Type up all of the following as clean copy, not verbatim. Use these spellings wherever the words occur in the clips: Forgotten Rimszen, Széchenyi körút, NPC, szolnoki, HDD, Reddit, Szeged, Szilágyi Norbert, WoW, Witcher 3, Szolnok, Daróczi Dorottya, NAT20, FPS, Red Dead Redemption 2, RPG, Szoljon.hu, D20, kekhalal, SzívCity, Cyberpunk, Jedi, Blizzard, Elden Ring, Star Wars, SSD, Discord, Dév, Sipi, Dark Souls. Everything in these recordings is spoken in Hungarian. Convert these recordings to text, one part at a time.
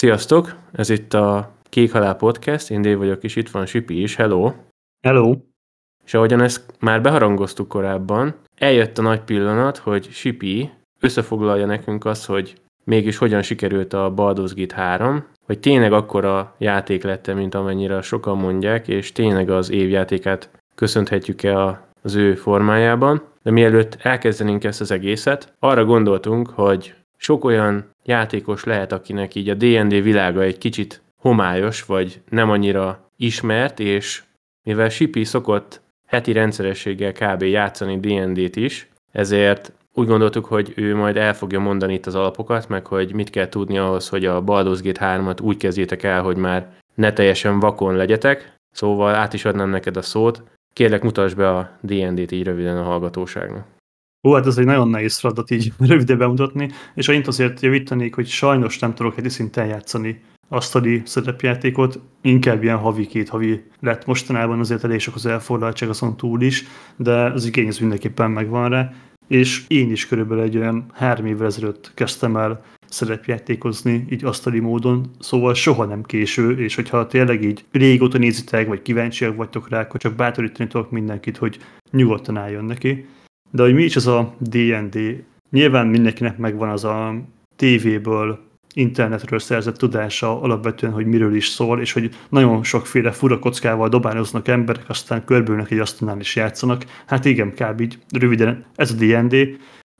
Sziasztok, ez itt a Kék Halál Podcast, én Dév vagyok, és itt van Sipi is, hello! Hello! És ahogyan ezt már beharangoztuk korábban, eljött a nagy pillanat, hogy Sipi összefoglalja nekünk azt, hogy mégis hogyan sikerült a Baldur's Gate 3, hogy tényleg akkora játék lett, mint amennyire sokan mondják, és tényleg az évjátékát köszönhetjük-e az ő formájában. De mielőtt elkezdenénk ezt az egészet, arra gondoltunk, hogy sok olyan játékos lehet, akinek így a D&D világa egy kicsit homályos, vagy nem annyira ismert, és mivel Sipi szokott heti rendszerességgel kb. Játszani D&D-t is, ezért úgy gondoltuk, hogy ő majd el fogja mondani itt az alapokat, meg hogy mit kell tudni ahhoz, hogy a Baldur's Gate 3-at úgy kezdjétek el, hogy már ne teljesen vakon legyetek. Szóval át is adnám neked a szót. Kérlek, mutasd be a D&D-t így röviden a hallgatóságnak. Hú, hát ez egy nagyon nehéz feladat így röviden bemutatni, és annyit azért javítanék, hogy sajnos nem tudok heti szinten játszani asztali szerepjátékot, inkább ilyen havi-két havi lett mostanában, azért elég sok az elfoglaltság azon túl is, de az igény az mindenképpen megvan rá, és én is körülbelül egy olyan 3 évvel ezelőtt kezdtem el szerepjátékozni, így asztali módon, szóval soha nem késő, és hogyha tényleg így régóta nézitek, vagy kíváncsiak vagytok rá, akkor csak bátorítani tudok mindenkit, hogy nyugodtan álljon neki. De hogy mi is az a D&D? Nyilván mindenkinek megvan az a tévéből, internetről szerzett tudása alapvetően, hogy miről is szól, és hogy nagyon sokféle fura kockával dobálóznak emberek, aztán körbülnek egy asztalnál is játszanak. Hát igen, kb. Így röviden ez a D&D.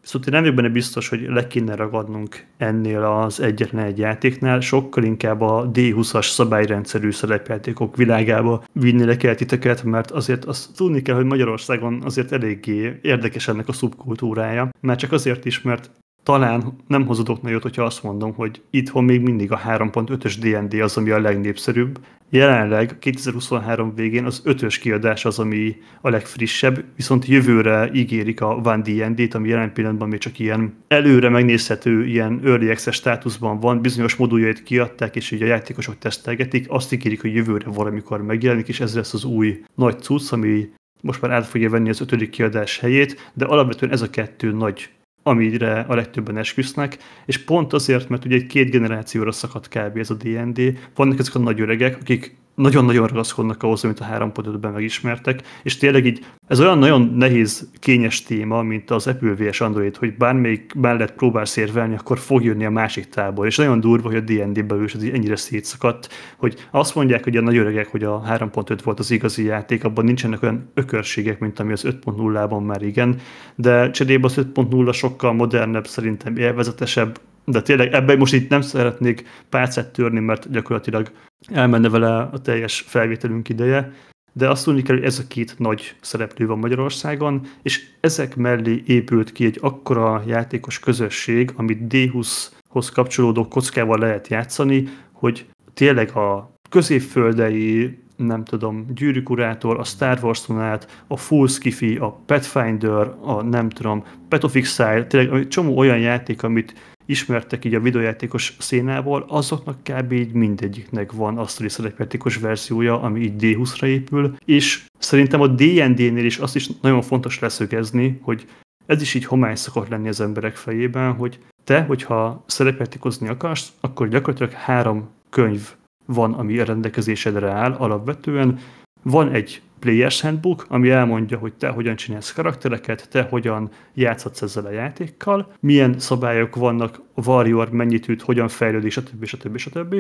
Viszont én nem vagyok benne biztos, hogy le kéne ragadnunk ennél az egyetlen egy játéknál, sokkal inkább a D20-as szabályrendszerű szerepjátékok világába vinnélek el titeket, mert azért azt tudni kell, hogy Magyarországon azért eléggé érdekes ennek a szubkultúrája, már csak azért is, mert talán nem hozodok nagyot, hogyha azt mondom, hogy itthon még mindig a 3.5-ös D&D az, ami a legnépszerűbb. Jelenleg 2023 végén az 5-ös kiadás az, ami a legfrissebb, viszont jövőre ígérik a One D&D-t, ami jelen pillanatban még csak ilyen előre megnézhető, ilyen early access státuszban van, bizonyos moduljait kiadták, és így a játékosok tesztelgetik, azt ígérik, hogy jövőre valamikor megjelenik, és ez lesz az új nagy cucc, ami most már át fogja venni az 5. kiadás helyét, de alapvetően ez a kettő nagy, amire a legtöbben esküsznek, és pont azért, mert ugye egy 2 generációra szakadt kb. Ez a D&D, vannak ezek a nagy öregek, akik nagyon-nagyon ragaszkodnak ahhoz, amit a 3.5-ben megismertek, és tényleg így ez olyan nagyon nehéz, kényes téma, mint az Apple vs. Android, hogy bármelyik mellett próbálsz érvelni, akkor fog jönni a másik tábor, és nagyon durva, hogy a D&D-ből is ez ennyire szétszakadt, hogy azt mondják, hogy a nagy öregek, hogy a 3.5 volt az igazi játék, abban nincsenek olyan ökörségek, mint ami az 5.0-ban már igen, de cserébe az 5.0 sokkal modernebb, szerintem élvezetesebb, de tényleg ebben most itt nem szeretnék pálcát törni, mert gyakorlatilag elmenne vele a teljes felvételünk ideje, de azt tudni kell, hogy ez a 2 nagy szereplő van Magyarországon, és ezek mellé épült ki egy akkora játékos közösség, amit D20-hoz kapcsolódó kockával lehet játszani, hogy tényleg a középföldei, nem tudom, Gyűrűk urától, a Star Wars-on át, a Full Skiffy, a Pathfinder, a nem tudom, Path of Exile, tényleg csomó olyan játék, amit ismertek így a videójátékos szénából, azoknak kb. Így mindegyiknek van asztali szerepjátékos verziója, ami így D20-ra épül, és szerintem a D&D-nél is azt is nagyon fontos leszögezni, hogy ez is így homály szokott lenni az emberek fejében, hogy te, hogyha szerepjátékozni akarsz, akkor gyakorlatilag 3 könyv van, ami a rendelkezésedre áll alapvetően. Van egy Player's Handbook, ami elmondja, hogy te hogyan csinálsz karaktereket, te hogyan játszhatsz ezzel a játékkal, milyen szabályok vannak, a warrior mennyit üt, hogyan fejlődik, stb. Stb. Stb.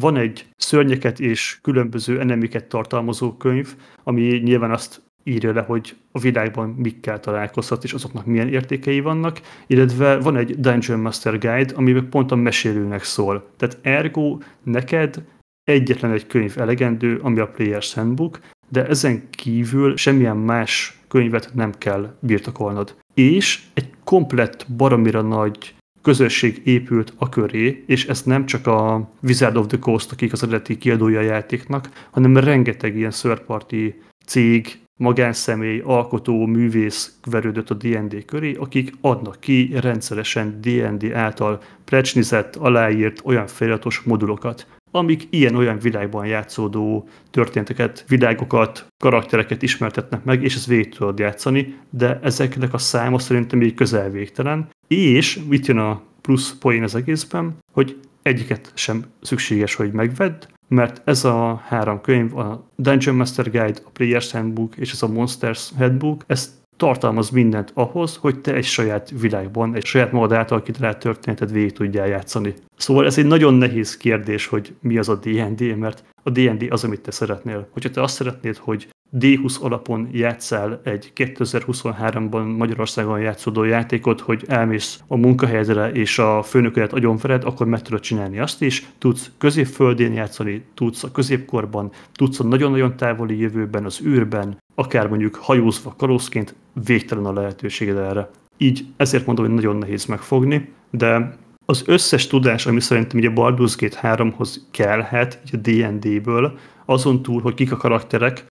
Van egy szörnyeket és különböző enemiket tartalmazó könyv, ami nyilván azt írja le, hogy a világban mikkel találkozhat, és azoknak milyen értékei vannak, illetve van egy Dungeon Master Guide, ami pont a mesélőnek szól. Tehát ergo neked egyetlen egy könyv elegendő, ami a Player's Handbook, de ezen kívül semmilyen más könyvet nem kell birtokolnod. És egy komplett baromira nagy közösség épült a köré, és ez nem csak a Wizard of the Coast, akik az eredeti kiadója a játéknak, hanem rengeteg ilyen szörparti cég, magánszemély, alkotó, művész verődött a D&D köré, akik adnak ki rendszeresen D&D által plecsnizett, aláírt olyan feliratos modulokat, amik ilyen-olyan világban játszódó történeteket, világokat, karaktereket ismertetnek meg, és ezt végig tudod játszani, de ezeknek a száma szerintem így közel végtelen. És itt jön a plusz poén az egészben, hogy egyiket sem szükséges, hogy megvedd, mert ez a három könyv, a Dungeon Master Guide, a Player's Handbook és ez a Monsters Handbook, ez tartalmaz mindent ahhoz, hogy te egy saját világban, egy saját magad által kitalált történetet végig tudjál játszani. Szóval ez egy nagyon nehéz kérdés, hogy mi az a D&D, mert a D&D az, amit te szeretnél. Hogyha te azt szeretnéd, hogy D20 alapon játsszál egy 2023-ban Magyarországon játszódó játékot, hogy elmész a munkahelyedre és a főnöködet agyonvered, akkor meg tudod csinálni azt is, tudsz középföldén játszani, tudsz a középkorban, tudsz a nagyon-nagyon távoli jövőben, az űrben, akár mondjuk hajózva kalózként, végtelen a lehetőséged erre. Így ezért mondom, hogy nagyon nehéz megfogni, de az összes tudás, ami szerintem ugye Baldur's Gate 3-hoz kellhet, így a D&D-ből, azon túl, hogy kik a karakterek,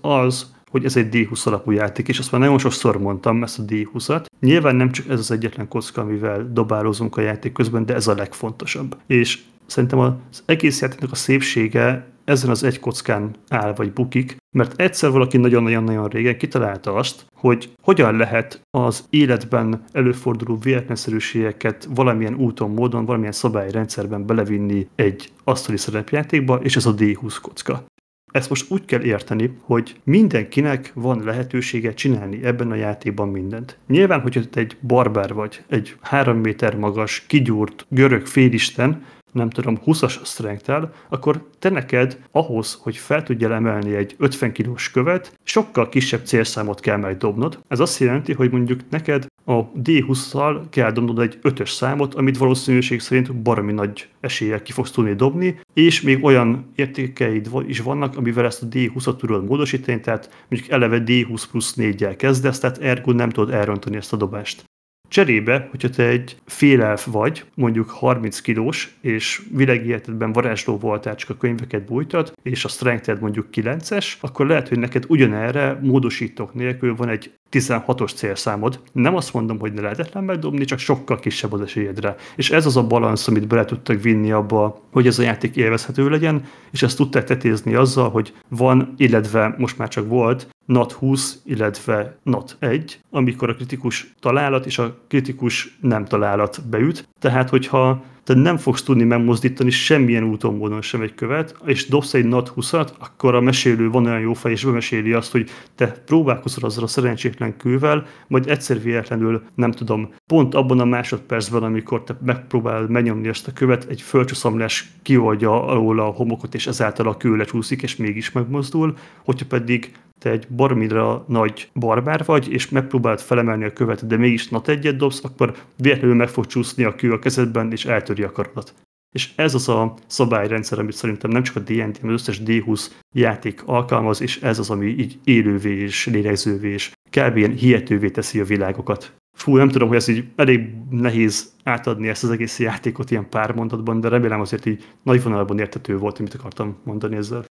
az, hogy ez egy D20 alapú játék, és azt már nagyon sokszor mondtam, ezt a D20-at. Nyilván nem csak ez az egyetlen kocka, amivel dobálózunk a játék közben, de ez a legfontosabb. És szerintem az egész játéknak a szépsége ezen az egy kockán áll vagy bukik, mert egyszer valaki nagyon-nagyon régen kitalálta azt, hogy hogyan lehet az életben előforduló véletlenszerűségeket valamilyen úton, módon, valamilyen szabályrendszerben belevinni egy asztali szerepjátékba, és ez a D20 kocka. Ezt most úgy kell érteni, hogy mindenkinek van lehetősége csinálni ebben a játékban mindent. Nyilván, hogyha te egy barbár vagy, egy 3 méter magas, kigyúrt, görög félisten, nem tudom, 20-as strength-tel, akkor te neked ahhoz, hogy fel tudjál emelni egy 50 kilós követ, sokkal kisebb célszámot kell megdobnod. Ez azt jelenti, hogy mondjuk neked a D20-szal kell dobnod egy 5-ös számot, amit valószínűség szerint baromi nagy eséllyel ki fogsz tudni dobni, és még olyan értékeid is vannak, amivel ezt a D20-at tudod módosítani, tehát mondjuk eleve D20 plusz 4-jel kezdesz, tehát ergo nem tudod elrontani ezt a dobást. Cserébe, hogyha te egy félelf vagy, mondjuk 30 kilós, és világéletedben varázsló voltál, csak a könyveket bújtad, és a strength-ed mondjuk 9-es, akkor lehet, hogy neked ugyanerre módosítók nélkül van egy 16-os célszámod. Nem azt mondom, hogy ne lehetetlen megdobni, csak sokkal kisebb az esélyedre. És ez az a balansz, amit bele tudtak vinni abba, hogy ez a játék élvezhető legyen, és ezt tudták tetézni azzal, hogy van, illetve most már csak volt, Nat 20, illetve Nat 1, amikor a kritikus találat és a kritikus nem találat beüt. Tehát, hogyha te nem fogsz tudni megmozdítani semmilyen úton, módon sem egy követ, és dobsz egy Nat 20-at, akkor a mesélő van olyan jó fej, és bemeséli azt, hogy te próbálkozol azzal a szerencsétlen kővel, majd egyszer véletlenül, nem tudom, pont abban a másodpercben, amikor te megpróbálod megnyomni ezt a követ, egy földcsúszamlás kioldja alól a homokot, és ezáltal a kő lecsúszik, és mégis megmozdul. Hogyha pedig te egy baromira nagy barbár vagy, és megpróbálod felemelni a követ, de mégis Nat 1-et dobsz, akkor véletlenül meg fog csúszni a kő a kezedben, és eltöri a karodat. És ez az a szabályrendszer, amit szerintem nem csak a D&D, hanem az összes D20 játék alkalmaz, és ez az, ami így élővé és lélegzővé és kb. Ilyen hihetővé teszi a világokat. Fú, nem tudom, hogy ez így elég nehéz átadni ezt az egész játékot ilyen pár mondatban, de remélem azért így nagy vonalban érthető volt, amit akartam mondani ezzel.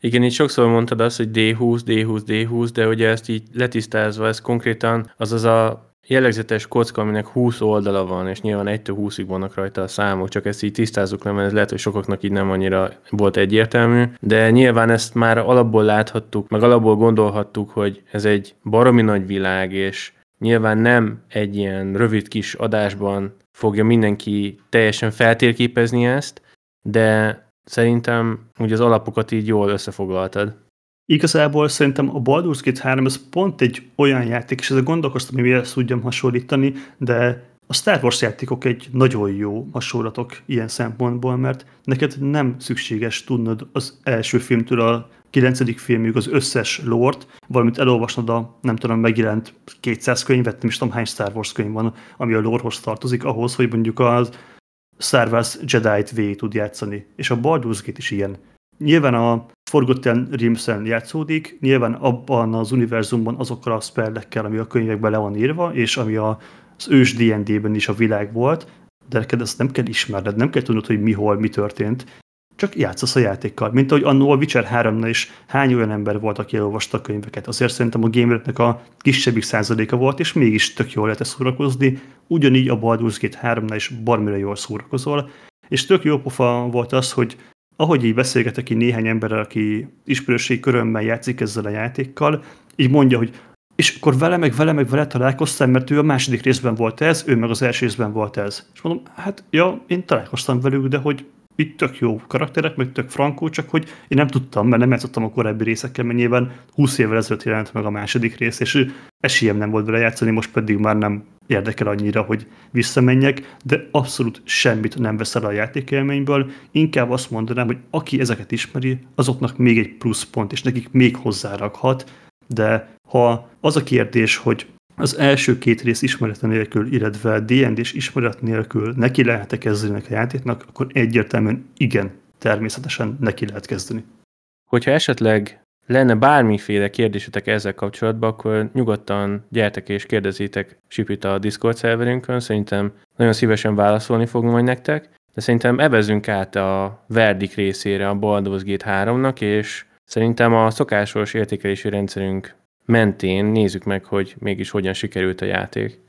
Igen, így sokszor mondtad azt, hogy D20, D20, D20, de ugye ezt így letisztázva, ez konkrétan az a jellegzetes kocka, aminek 20 oldala van, és nyilván 1-től 20-ig vannak rajta a számok, csak ezt így tisztázzuk le, mert ez lehet, hogy sokaknak így nem annyira volt egyértelmű, de nyilván ezt már alapból láthattuk, meg alapból gondolhattuk, hogy ez egy baromi nagy világ, és nyilván nem egy ilyen rövid kis adásban fogja mindenki teljesen feltérképezni ezt, de szerintem úgy az alapokat így jól összefoglaltad. Igazából szerintem a Baldur's Gate 3 ez pont egy olyan játék, és ezzel gondolkoztam, hogy miért ezt tudjam hasonlítani, de a Star Wars játékok egy nagyon jó hasonlatok ilyen szempontból, mert neked nem szükséges tudnod az első filmtől a 9. filmjük az összes lore-t, valamint elolvasnod a, nem tudom, megjelent 200 könyvet, nem is tudom hány Star Wars könyv van, ami a lore-hoz tartozik, ahhoz, hogy mondjuk az Star Wars Jedi-t végig tud játszani. És a Baldur's Gate is ilyen. Nyilván a Forgotten Rimszen játszódik, nyilván abban az univerzumban azokkal a spellekkel, ami a könyvekben le van írva, és ami az ős D&D-ben is a világ volt, de neked ezt nem kell ismerned, nem kell tudnod, hogy mihol, mi történt, csak játszasz a játékkal. Mint ahogy annó a Witcher 3-nál is hány olyan ember volt, aki elolvasta a könyveket. Azért szerintem a gamereknek a kisebbik százaléka volt, és mégis tök jól lehet szórakozni. Ugyanígy a Baldur's Gate 3-nál is barmira jól szórakozol, és tök jó pofa volt az, hogy ahogy így beszélgetek így néhány emberrel, aki ismerőségi körömmel játszik ezzel a játékkal, így mondja, hogy És akkor vele találkoztam, mert ő a második részben volt ez, ő meg az első részben volt ez. És mondom, hát ja, én találkoztam velük, de hogy itt tök jó karakterek, meg tök frankó, csak hogy én nem tudtam, mert nem játszottam a korábbi részekkel, mert nyilván 20 évvel ezelőtt jelent meg a második rész, és esélyem nem volt vele játszani, most pedig már nem érdekel annyira, hogy visszamenjek, de abszolút semmit nem vesz el a játékélményből, inkább azt mondanám, hogy aki ezeket ismeri, azoknak még egy pluszpont, és nekik még hozzárakhat, de ha az a kérdés, hogy az első két rész ismerete nélkül, illetve D&D-s ismeret nélkül neki lehet kezdeni a játéknak, akkor egyértelműen igen, természetesen neki lehet kezdeni. Hogyha esetleg lenne bármiféle kérdésetek ezzel kapcsolatban, akkor nyugodtan gyertek és kérdezzétek Sipit a Discord szerverünkön, szerintem nagyon szívesen válaszolni fogunk majd nektek, de szerintem evezünk át a verdict részére a Baldur's Gate 3-nak, és szerintem a szokásos értékelési rendszerünk mentén nézzük meg, hogy mégis hogyan sikerült a játék.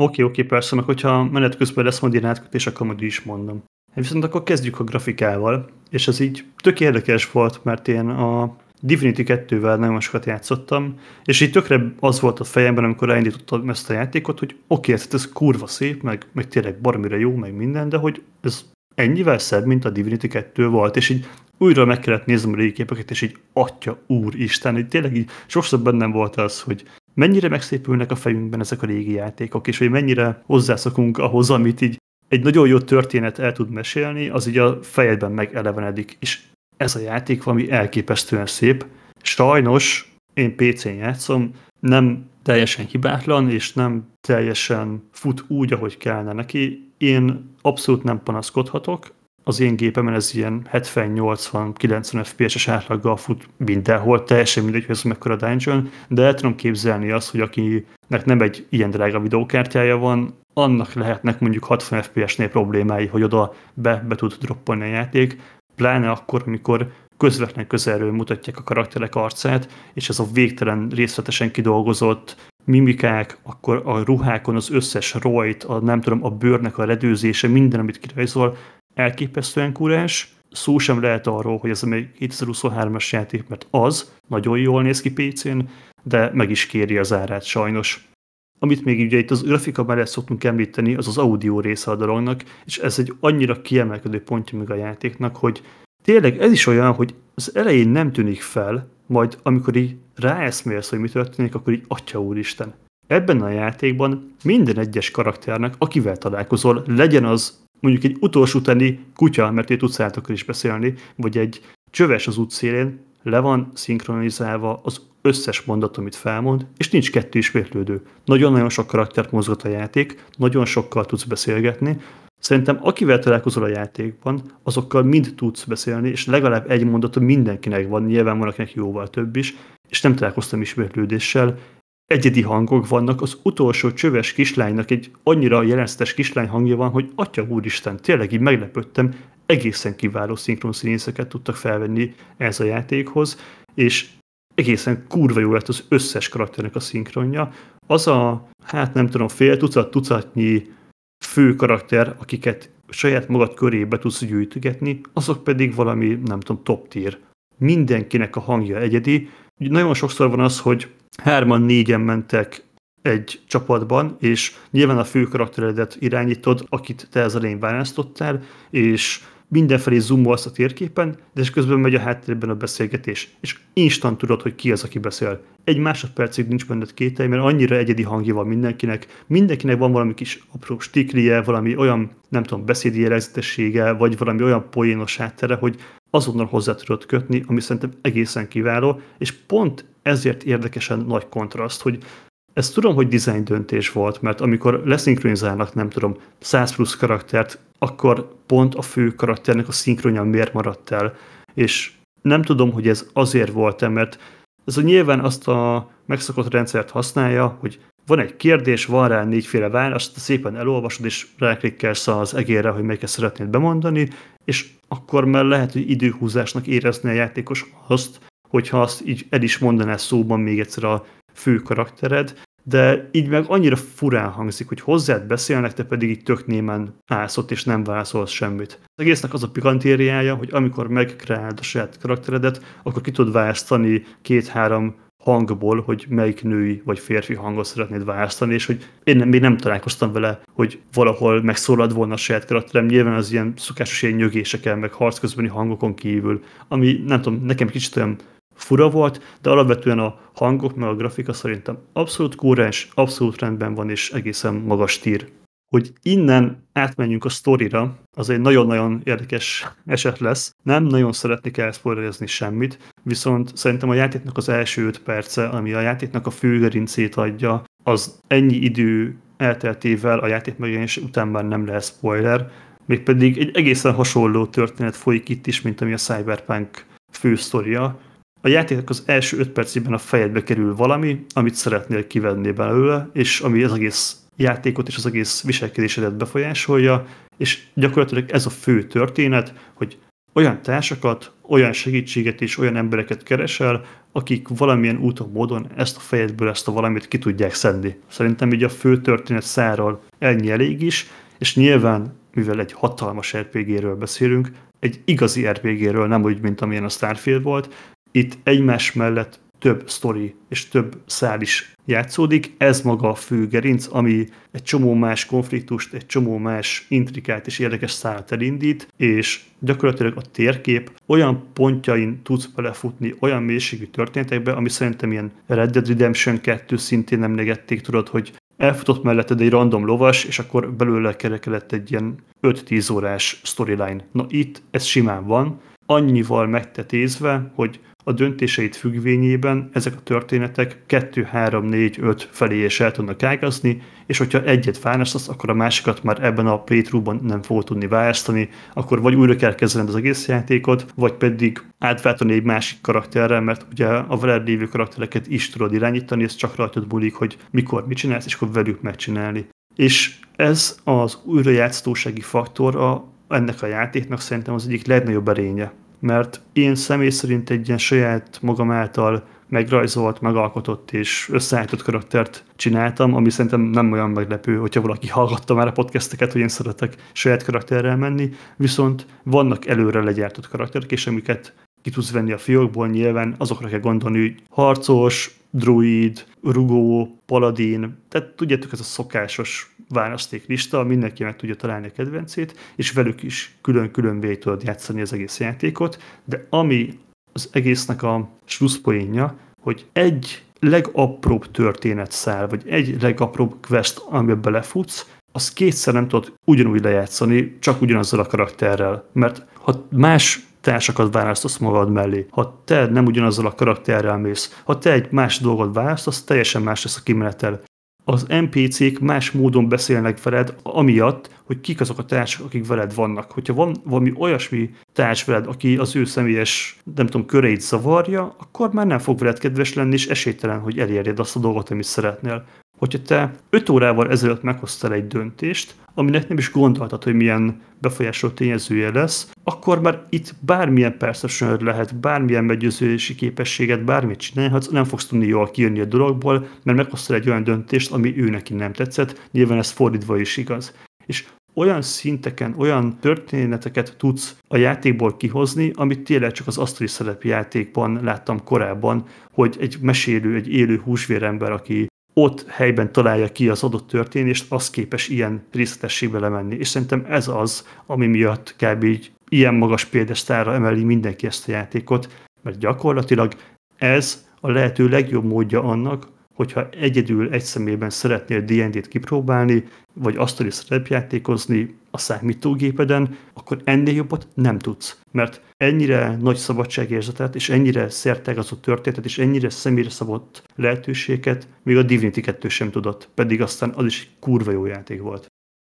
Oké, persze, meg hogyha menet közben lesz majd ilyen átkötés, akkor majd is mondom. Viszont akkor kezdjük a grafikával, és ez így tök érdekes volt, mert én a Divinity 2-vel nagyon sokat játszottam, és így tökre az volt a fejemben, amikor elindítottam ezt a játékot, hogy oké, ez kurva szép, meg tényleg baromira jó, meg minden, de hogy ez ennyivel szebb, mint a Divinity 2 volt, és így újra meg kellett néznem a régi képeket, és így atya úristen, hogy tényleg így sokszor bennem volt az, hogy mennyire megszépülnek a fejünkben ezek a régi játékok, és hogy mennyire hozzászokunk ahhoz, amit így egy nagyon jó történet el tud mesélni, az így a fejedben megelevenedik, és ez a játék valami elképesztően szép. Sajnos, én PC-n játszom, nem teljesen hibátlan, és nem teljesen fut úgy, ahogy kellene neki. Én abszolút nem panaszkodhatok, az én gépemen ez ilyen 70-80-90 FPS-es átlaggal fut mindenhol, teljesen mindegy, hogy ez mekkora dungeon, de el tudom képzelni azt, hogy akinek nem egy ilyen drága videókártyája van, annak lehetnek mondjuk 60 FPS-nél problémái, hogy oda be tud droppolni a játék, pláne akkor, amikor közvetlen közelről mutatják a karakterek arcát, és ez a végtelen részletesen kidolgozott mimikák, akkor a ruhákon az összes rojt, a bőrnek a redőzése, minden, amit kirajzol, elképesztően kurás. Szó sem lehet arról, hogy ez még 2023-as játék, mert az nagyon jól néz ki PC-n, de meg is kéri az árát sajnos. Amit még ugye itt az grafika mellett szoktunk említeni, az az audio része a dolognak, és ez egy annyira kiemelkedő pontja még a játéknak, hogy tényleg ez is olyan, hogy az elején nem tűnik fel, majd amikor így ráeszmélsz, hogy mi történik, akkor így atya úristen. Ebben a játékban minden egyes karakternek, akivel találkozol, legyen az mondjuk egy utolsó utáni kutya, mert itt utcátokkal is beszélni, vagy egy csöves az útszélén, le van szinkronizálva az összes mondat, amit felmond, és nincs kettő ismétlődő. Nagyon-nagyon sok karaktert mozgat a játék, nagyon sokkal tudsz beszélgetni. Szerintem akivel találkozol a játékban, azokkal mind tudsz beszélni, és legalább egy mondata mindenkinek van, nyilván van akinek jóval több is, és nem találkoztam ismétlődéssel. Egyedi hangok vannak, az utolsó csöves kislánynak egy annyira jelenzetes kislány hangja van, hogy atya úristen, tényleg így meglepődtem, egészen kiváló szinkron színészeket tudtak felvenni ez a játékhoz, és egészen kurva jó lett az összes karakternek a szinkronja. Az a, fél tucatnyi fő karakter, akiket saját magad körébe tudsz gyűjtögetni, azok pedig valami, top tier. Mindenkinek a hangja egyedi. Ugye nagyon sokszor van az, hogy 3-4-en mentek egy csapatban, és nyilván a fő karakteredet irányítod, akit te az elején választottál, és mindenfelé zoomolsz a térképen, de és közben megy a háttérben a beszélgetés, és instant tudod, hogy ki az, aki beszél. Egy másodpercig nincs benned kételj, mert annyira egyedi hangja van mindenkinek. Mindenkinek van valami kis apró stiklie, valami olyan, beszédi jellegzetessége, vagy valami olyan poénos háttere, hogy azonnal hozzá tudod kötni, ami szerintem egészen kiváló, és pont ezért érdekesen nagy kontraszt, hogy ezt tudom, hogy design döntés volt, mert amikor leszinkronizálnak, 100 plusz karaktert, akkor pont a fő karakternek a szinkronja miért maradt el. És nem tudom, hogy ez azért volt-e, mert ez nyilván azt a megszokott rendszert használja, hogy van egy kérdés, van rá 4 választ, szépen elolvasod, és ráklikkelsz az egérre, hogy melyiket szeretnéd bemondani, és akkor már lehet, hogy időhúzásnak érezni a játékos azt, hogyha azt így el is mondaná szóban még egyszer a fő karaktered, de így meg annyira furán hangzik, hogy hozzád beszélnek, te pedig így tök némen állsz ott, és nem válaszolsz semmit. Az egésznek az a pikantériája, hogy amikor megkreáld a saját karakteredet, akkor ki tudod választani 2-3 hangból, hogy melyik női vagy férfi hangot szeretnéd választani, és hogy én még nem találkoztam vele, hogy valahol megszólalt volna a saját karakterem, nyilván az ilyen szokásos ilyen nyögéseken, meg harc közbeni hangokon kívül, ami nem tudom, nekem kicsit olyan fura volt, de alapvetően a hangok meg a grafika szerintem abszolút kúrens, abszolút rendben van, és egészen magas tír. Hogy innen átmenjünk a sztorira, az egy nagyon-nagyon érdekes eset lesz. Nem nagyon szeretnék elszpoilerezni semmit, viszont szerintem a játéknak az első 5 perce, ami a játéknak a fő gerincét adja, az ennyi idő elteltével a játék megjelenése után már nem lesz spoiler, mégpedig egy egészen hasonló történet folyik itt is, mint ami a Cyberpunk fő sztoria. A játéknak az első 5 percében a fejedbe kerül valami, amit szeretnél kivenni belőle, és ami az egész játékot és az egész viselkedésedet befolyásolja, és gyakorlatilag ez a fő történet, hogy olyan társakat, olyan segítséget és olyan embereket keresel, akik valamilyen úton, módon ezt a fejedből, ezt a valamit ki tudják szedni. Szerintem így a fő történet száról ennyi elég is, és nyilván, mivel egy hatalmas RPG-ről beszélünk, egy igazi RPG-ről, nem úgy, mint amilyen a Starfield volt, itt egymás mellett több sztori és több szál is játszódik, ez maga a fő gerinc, ami egy csomó más konfliktust, egy csomó más intrikát és érdekes szálat elindít, és gyakorlatilag a térkép olyan pontjain tudsz belefutni olyan mélységű történetekbe, ami szerintem ilyen Red Dead Redemption 2 szintén emlegették, tudod, hogy elfutott melletted egy random lovas, és akkor belőle kerekedett egy ilyen 5-10 órás storyline. Na itt ez simán van, annyival megtetézve, hogy a döntéseid függvényében ezek a történetek 2, 3, 4, 5 felé is el tudnak ágazni, és hogyha egyet választasz, akkor a másikat már ebben a playthrough-ban nem fogod tudni választani, akkor vagy újra kell kezdened az egész játékot, vagy pedig átváltani egy másik karakterrel, mert ugye a veled lévő karaktereket is tudod irányítani, ez csak rajtad múlik, hogy mikor mit csinálsz, és akkor velük megcsinálni. És ez az újrajátszhatósági faktor ennek a játéknak szerintem az egyik legnagyobb erénye. Mert én személy szerint egy ilyen saját magam által megrajzolt, megalkotott és összeállított karaktert csináltam, ami szerintem nem olyan meglepő, hogyha valaki hallgatta már a podcasteket, hogy én szeretek saját karakterrel menni, viszont vannak előre legyártott karakterek, és amiket ki tudsz venni a fiókból, nyilván azokra kell gondolni, hogy harcos, druid, rugó, paladin, tehát tudjátok, ez a szokásos választéklista, mindenki meg tudja találni a kedvencét, és velük is külön-külön végig tudod játszani az egész játékot, de ami az egésznek a slusszpoénja, hogy egy legapróbb történetszál, vagy egy legapróbb quest, amiben belefutsz, az kétszer nem tudod ugyanúgy lejátszani, csak ugyanazzal a karakterrel, mert ha más társakat választasz magad mellé. Ha te nem ugyanazzal a karakterrel mész, ha te egy más dolgot választasz, teljesen más lesz a kimenetel. Az NPC-k más módon beszélnek veled, amiatt, hogy kik azok a társak, akik veled vannak. Hogyha van valami olyasmi társ veled, aki az ő személyes, nem tudom, köreit zavarja, akkor már nem fog veled kedves lenni, és esélytelen, hogy elérjed azt a dolgot, amit szeretnél. Hogyha te 5 órával ezelőtt meghoztál egy döntést, aminek nem is gondoltad, hogy milyen befolyásoló tényezője lesz, akkor már itt bármilyen perceptioned lehet, bármilyen meggyőződési képességet, bármit csinálhatsz, nem fogsz tudni jól kijönni a dologból, mert meghoztál egy olyan döntést, ami ő neki nem tetszett, nyilván ez fordítva is igaz. És olyan szinteken, olyan történeteket tudsz a játékból kihozni, amit tényleg csak az asztali szerepjátékban láttam korábban, hogy egy mesélő, egy élő húsvérember, aki ott helyben találja ki az adott történést, az képes ilyen részletességbe lemenni. És szerintem ez az, ami miatt kb. Így ilyen magas példesztárra emeli mindenki ezt a játékot, mert gyakorlatilag ez a lehető legjobb módja annak, hogyha egyedül egy személyben szeretnél D&D-t kipróbálni, vagy asztali szerepjátékozni a számítógépeden, akkor ennél jobbat nem tudsz. Mert ennyire nagy szabadságérzetet, és ennyire szerteágazó történetet, és ennyire személyre szabott lehetőséget még a Divinity 2 sem tudott, pedig aztán az is egy kurva jó játék volt.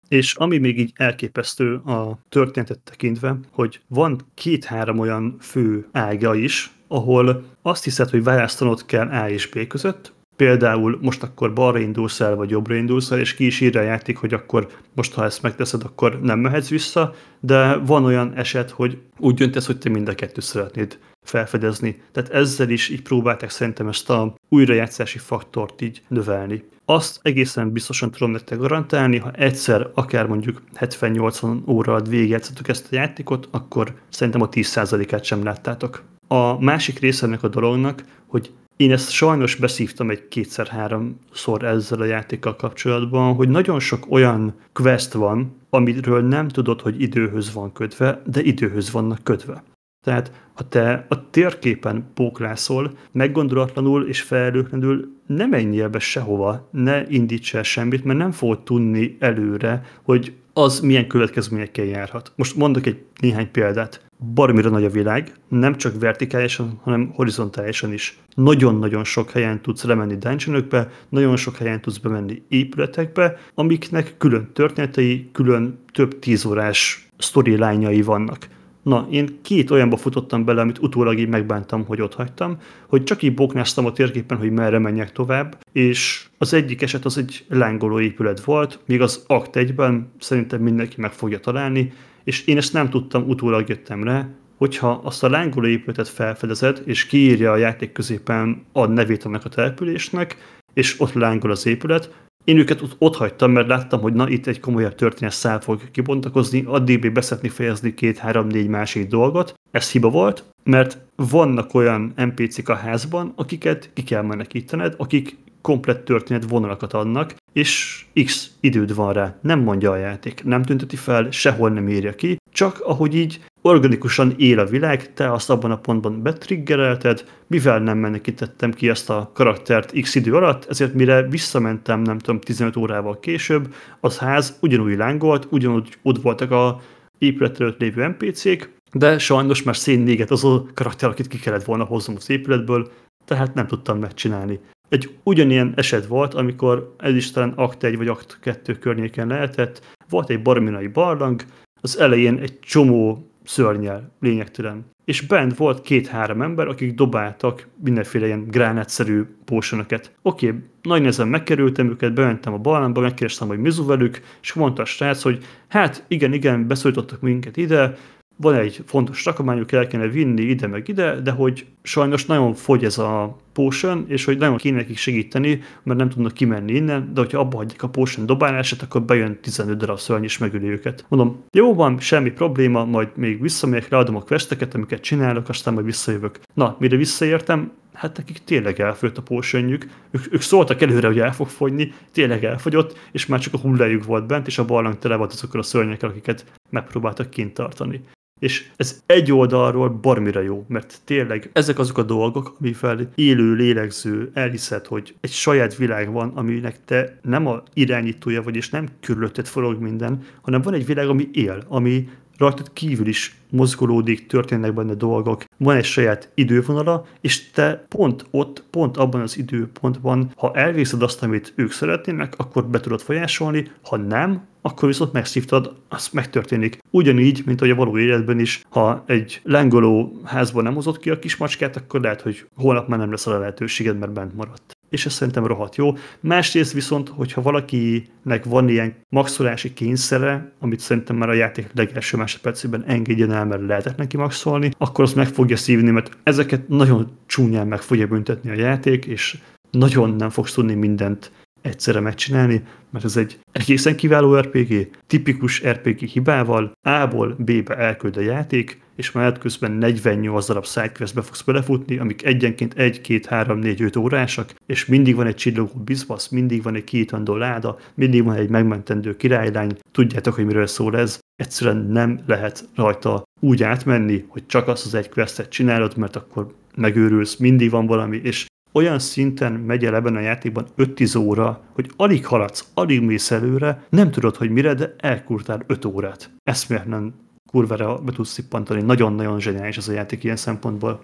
És ami még így elképesztő a történetet tekintve, hogy van 2-3 olyan fő ága is, ahol azt hiszed, hogy választanod kell A és B között. Például most akkor balra indulsz el, vagy jobbra indulsz el, és ki is írja a játék, hogy akkor most, ha ezt megteszed, akkor nem mehetsz vissza, de van olyan eset, hogy úgy döntesz, hogy te mind a kettőt szeretnéd felfedezni. Tehát ezzel is így próbálták szerintem ezt a újrajátszási faktort így növelni. Azt egészen biztosan tudom nektek garantálni, ha egyszer, akár mondjuk 70-80 óra alatt végigjátszottuk ezt a játékot, akkor szerintem a 10%-át sem láttátok. A másik része ennek a dolognak, hogy Én ezt sajnos beszívtam egy 2-3-szor ezzel a játékkal kapcsolatban, hogy nagyon sok olyan quest van, amiről nem tudod, hogy időhöz van kötve, de időhöz vannak kötve. Tehát ha te a térképen póklászol, meggondolatlanul és felelőtlenül ne menjél be sehova, ne indíts el semmit, mert nem fogod tudni előre, hogy az milyen következményekkel járhat. Most mondok egy néhány példát. Baromira nagy a világ, nem csak vertikálisan, hanem horizontálisan is. Nagyon-nagyon sok helyen tudsz lemenni dungeonökbe, nagyon sok helyen tudsz bemenni épületekbe, amiknek külön történetei, külön több 10 órás sztorilányai vannak. Na, én 2 olyanba futottam bele, amit utólag így megbántam, hogy ott hagytam, hogy csak így bóknáztam a térképen, hogy merre menjek tovább, és az egyik eset az egy lángoló épület volt, még az Akt 1-ben szerintem mindenki meg fogja találni, és én ezt nem tudtam, utólag jöttem rá, hogyha azt a lángoló épületet felfedezed, és kiírja a játék középen a nevét annak a településnek, és ott lángol az épület, én őket ott hagytam, mert láttam, hogy na, itt egy komolyabb történet szál fog kibontakozni, addig még beszetni fejezni 2-3-4 másik dolgot. Ez hiba volt, mert vannak olyan NPC-k a házban, akiket ki kell menekítened, akik komplett történet vonalakat adnak, és X időd van rá. Nem mondja a játék, nem tünteti fel, sehol nem írja ki, csak ahogy így organikusan él a világ, te azt abban a pontban betriggerelted, mivel nem menekítettem ki ezt a karaktert X idő alatt, ezért mire visszamentem, nem tudom, 15 órával később, az ház ugyanúgy lángolt, ugyanúgy ott voltak a épület előtt lévő NPC-k, de sajnos már szénnéget az a karakter, akit ki kellett volna hoznom az épületből, tehát nem tudtam megcsinálni. Egy ugyanilyen eset volt, amikor ez is talán Akt 1 vagy Akt 2 környéken lehetett, volt egy baromi nagy barlang, az elején egy csomó szörnyel, lényegtelen. És bent volt 2-3 ember, akik dobáltak mindenféle ilyen gránátszerű potionokat. Oké, nagy nehezen megkerültem őket, bementem a barlangba, megkérdeztem, hogy mizu velük, és mondta a srác, hogy hát igen, beszorítottak minket ide, van egy fontos rakományuk, el kellene vinni ide meg ide, de hogy sajnos nagyon fogy ez a potion, és hogy nagyon kéne nekik segíteni, mert nem tudnak kimenni innen, de hogyha abba hagyják a potion dobálását, akkor bejön 15 darab szörny és megöli őket. Mondom, jó van, semmi probléma, majd még visszamegyek, leadom a questeket, amiket csinálok, aztán majd visszajövök. Na, mire visszaértem, hát nekik tényleg elfogyott a potionjük, ők szóltak előre, hogy el fog fogyni, tényleg elfogyott, és már csak a hullájuk volt bent, és a barlang tele volt azokkal a szörnyekkel, akiket megpróbáltak kint tartani. És ez egy oldalról barmira jó, mert tényleg ezek azok a dolgok, amivel élő, lélegző, elhiszed, hogy egy saját világ van, aminek te nem a irányítója vagy, és nem körülötted forog minden, hanem van egy világ, ami él, ami rajtad kívül is mozgolódik, történnek benne dolgok, van egy saját idővonala, és te pont ott, pont abban az időpontban, ha elvégzed azt, amit ők szeretnének, akkor be tudod folyásolni, ha nem, akkor viszont megszívtad, az megtörténik. Ugyanígy, mint ahogy a való életben is, ha egy lángoló házban nem hozott ki a kismacskát, akkor lehet, hogy holnap már nem lesz a lehetőséged, mert bent maradt. És ez szerintem rohadt jó. Másrészt viszont, hogyha valakinek van ilyen maxolási kényszere, amit szerintem már a játék legelső másodpercében engedjen el, mert lehetett neki maxolni, akkor azt meg fogja szívni, mert ezeket nagyon csúnyán meg fogja büntetni a játék, és nagyon nem fogsz tudni mindent egyszerre megcsinálni, mert ez egy egészen kiváló RPG, tipikus RPG hibával, A-ból B-be elküld a játék, és mellett közben 48 darab sidequestbe fogsz belefutni, amik egyenként 1, 2, 3, 4, 5 órásak, és mindig van egy csillogó bizbasz, mindig van egy kiítandó láda, mindig van egy megmentendő királylány, tudjátok, hogy miről szól ez, egyszerűen nem lehet rajta úgy átmenni, hogy csak azt az egy questet csinálod, mert akkor megőrülsz, mindig van valami, és olyan szinten megy el ebben a játékban 5-10 óra, hogy alig haladsz, alig mész előre, nem tudod, hogy mire, de elkurtál 5 órát. Eszméletlen kurvára be tudsz szippantani, nagyon-nagyon zseniális ez a játék ilyen szempontból.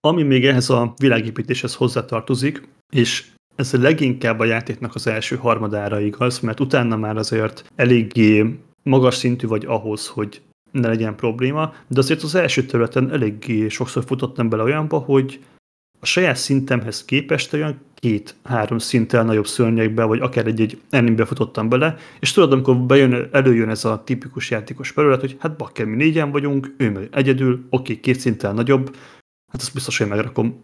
Ami még ehhez a világépítéshez hozzátartozik, és ez leginkább a játéknak az első harmadára igaz, mert utána már azért eléggé magas szintű vagy ahhoz, hogy ne legyen probléma, de azért az első területen eléggé sokszor futottam bele olyanba, hogy a saját szintemhez képest olyan 2-3 szinttel nagyobb szörnyekbe, vagy akár egy ennébe futottam bele, és tudod, amikor előjön ez a tipikus játékos felület, hogy hát bakker, mi 4-en vagyunk, ő meg egyedül, oké, 2 szinttel nagyobb, hát azt biztos, hogy megrakom.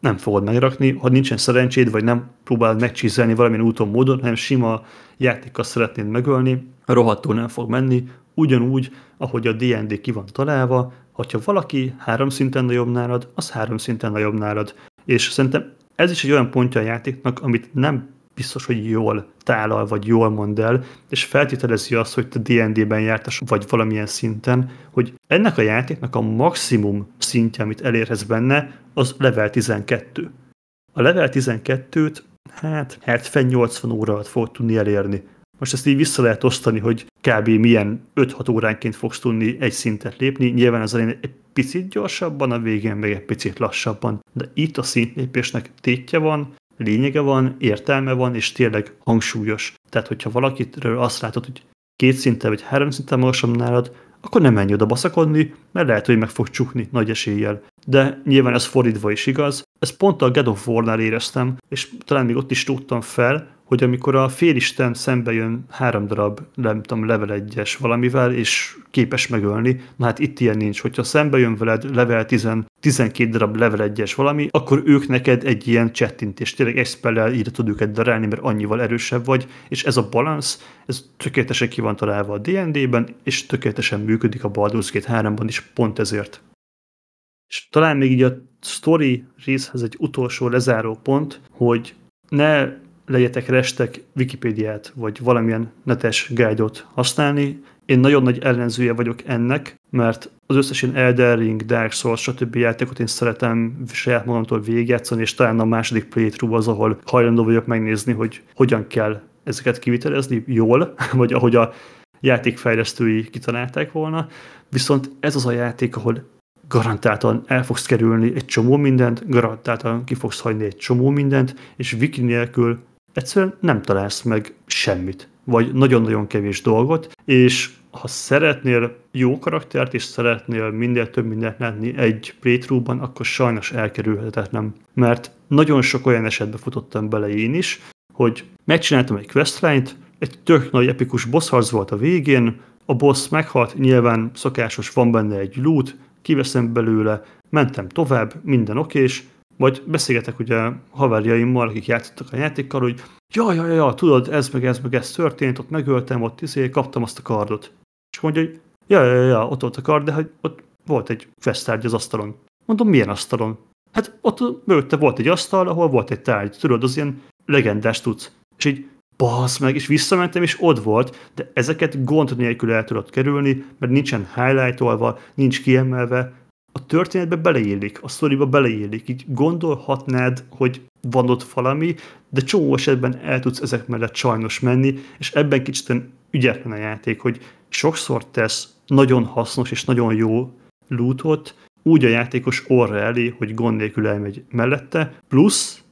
Nem fogod megrakni, ha nincsen szerencséd, vagy nem próbálod megcsízelni valamilyen úton, módon, hanem sima játékkal szeretnéd megölni, rohadtul nem fog menni, ugyanúgy, ahogy a D&D ki van találva, hogyha valaki 3 szinten nagyobb nálad, az 3 szinten nagyobb nálad. És szerintem ez is egy olyan pontja a játéknak, amit nem biztos, hogy jól tálal, vagy jól mond el, és feltételezi azt, hogy te D&D-ben jártas, vagy valamilyen szinten, hogy ennek a játéknak a maximum szintje, amit elérhetsz benne, az level 12. A level 12-t, hát 70-80 óra alatt fog tudni elérni. Most ezt így vissza lehet osztani, hogy kb. Milyen 5-6 óránként fogsz tudni egy szintet lépni, nyilván az elején egy picit gyorsabban, a végén meg egy picit lassabban. De itt a szintlépésnek tétje van, lényege van, értelme van, és tényleg hangsúlyos. Tehát, hogyha valakitről azt látod, hogy 2 szinten vagy 3 szinten magasabb nálad, akkor nem menj oda baszakodni, mert lehet, hogy meg fog csukni nagy eséllyel. De nyilván ez fordítva is igaz. Ezt pont a God of War-nál éreztem, és talán még ott is tudtam fel, hogy amikor a félisten szembe jön 3 darab, nem tudom, level 1-es valamivel, és képes megölni, na hát itt ilyen nincs. Hogyha szembe jön veled level 10, 12 darab level 1-es valami, akkor ők neked egy ilyen csettintést, tényleg egy spellel így tud őket darálni, mert annyival erősebb vagy, és ez a balansz, ez tökéletesen ki van találva a D&D-ben, és tökéletesen működik a Baldur's Gate 3-ban is pont ezért. És talán még így a sztori részhez egy utolsó lezáró pont, hogy ne legyetek restek Wikipédiát, vagy valamilyen netes guide-ot használni. Én nagyon nagy ellenzője vagyok ennek, mert az összes ilyen Elden Ring, Dark Souls, stb. Játékot én szeretem saját magamtól végigjátszani, és talán a második playthrough az, ahol hajlandó vagyok megnézni, hogy hogyan kell ezeket kivitelezni jól, vagy ahogy a játékfejlesztői kitalálták volna. Viszont ez az a játék, ahol garantáltan el fogsz kerülni egy csomó mindent, garantáltan ki fogsz hagyni egy csomó mindent, és wiki nélkül egyszerűen nem találsz meg semmit, vagy nagyon-nagyon kevés dolgot, és ha szeretnél jó karaktert, és szeretnél minél több mindent látni egy playthrough-ban, akkor sajnos elkerülhetetlen. Mert nagyon sok olyan esetbe futottam bele én is, hogy megcsináltam egy questline-t, egy tök nagy epikus boss harc volt a végén, a boss meghalt, nyilván szokásos, van benne egy loot, kiveszem belőle, mentem tovább, minden okés, majd beszélgetek ugye haverjaimmal, akik játszottak a játékkal, hogy ja, tudod, ez meg ez történt, ott megöltem, ott kaptam azt a kardot. És mondja, hogy ja, ott volt a kard, de hogy ott volt egy festtárgy az asztalon. Mondom, milyen asztalon? Hát ott mögötte volt egy asztal, ahol volt egy tárgy, tudod, az ilyen legendás tudsz. És így basz meg, és visszamentem, és ott volt, de ezeket gond nélkül el tudod kerülni, mert nincsen highlightolva, nincs kiemelve, a történetbe beleillik, a sztoriba beleillik, így gondolhatnád, hogy van ott valami, de csomó esetben el tudsz ezek mellett sajnos menni, és ebben kicsit ügyetlen a játék, hogy sokszor tesz nagyon hasznos és nagyon jó lootot, úgy a játékos orra elé, hogy gond nélkül elmegy mellette, plusz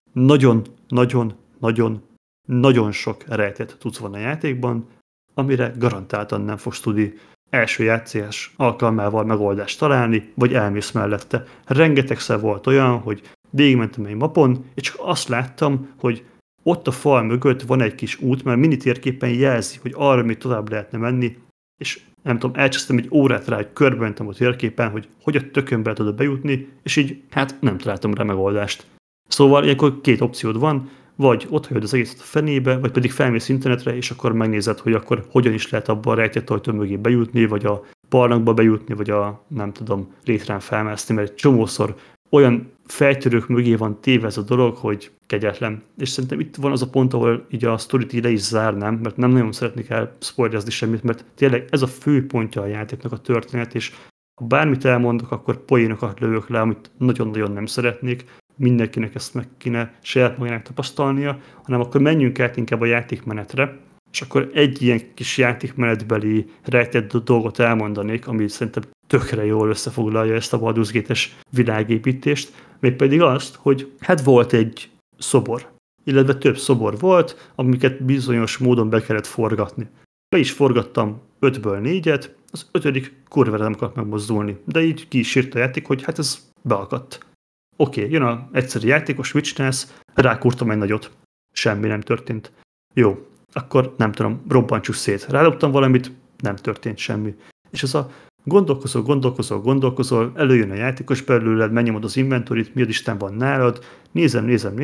nagyon sok rejtett tudsz van a játékban, amire garantáltan nem fogsz tudni első játszás alkalmával megoldást találni, vagy elmész mellette. Rengetegszer volt olyan, hogy végigmentem egy mapon, és csak azt láttam, hogy ott a fal mögött van egy kis út, mert minitérképpen jelzi, hogy arra még tovább lehetne menni, és nem tudom, elcsesztem egy órát rá, hogy körbementem a térképen, hogy hogy a tökönbe tudod bejutni, és így hát nem találtam rá megoldást. Szóval ilyenkor 2 opciód van, vagy ott hagyod az egészet a fenébe, vagy pedig felmész internetre, és akkor megnézed, hogy akkor hogyan is lehet abban a rejtett ajtó mögé bejutni, vagy a barlangba bejutni, vagy a, nem tudom, létrán felmászni, mert egy csomószor olyan fejtörők mögé van téve ez a dolog, hogy kegyetlen. És szerintem itt van az a pont, ahol így a sztorit így le is zárnám, mert nem nagyon szeretnék elszpoilerezni semmit, mert tényleg ez a fő pontja a játéknak a történet, és ha bármit elmondok, akkor poénokat lövök le, amit nagyon-nagyon nem szeretnék. Mindenkinek ezt meg kéne saját magának tapasztalnia, hanem akkor menjünk át inkább a játékmenetre, és akkor egy ilyen kis játékmenetbeli rejtett dolgot elmondanék, ami szerintem tökre jól összefoglalja ezt a Baldur's Gate-es világépítést, mégpedig azt, hogy hát volt egy szobor, illetve több szobor volt, amiket bizonyos módon be kellett forgatni. Be is forgattam 5-ből 4-et, az 5. kurvára nem akart megmozdulni, de így ki is írt a játék, hogy hát ez beakadt. Oké, jön az egyszerű játékos, mit csinálsz? Rákúrtam egy nagyot. Semmi nem történt. Jó, akkor nem tudom, robbantsuk szét. Rádobtam valamit, nem történt semmi. És ez a gondolkozol, előjön a játékos belőled, megnyomod az inventorit, mi az Isten van nálad, nézem.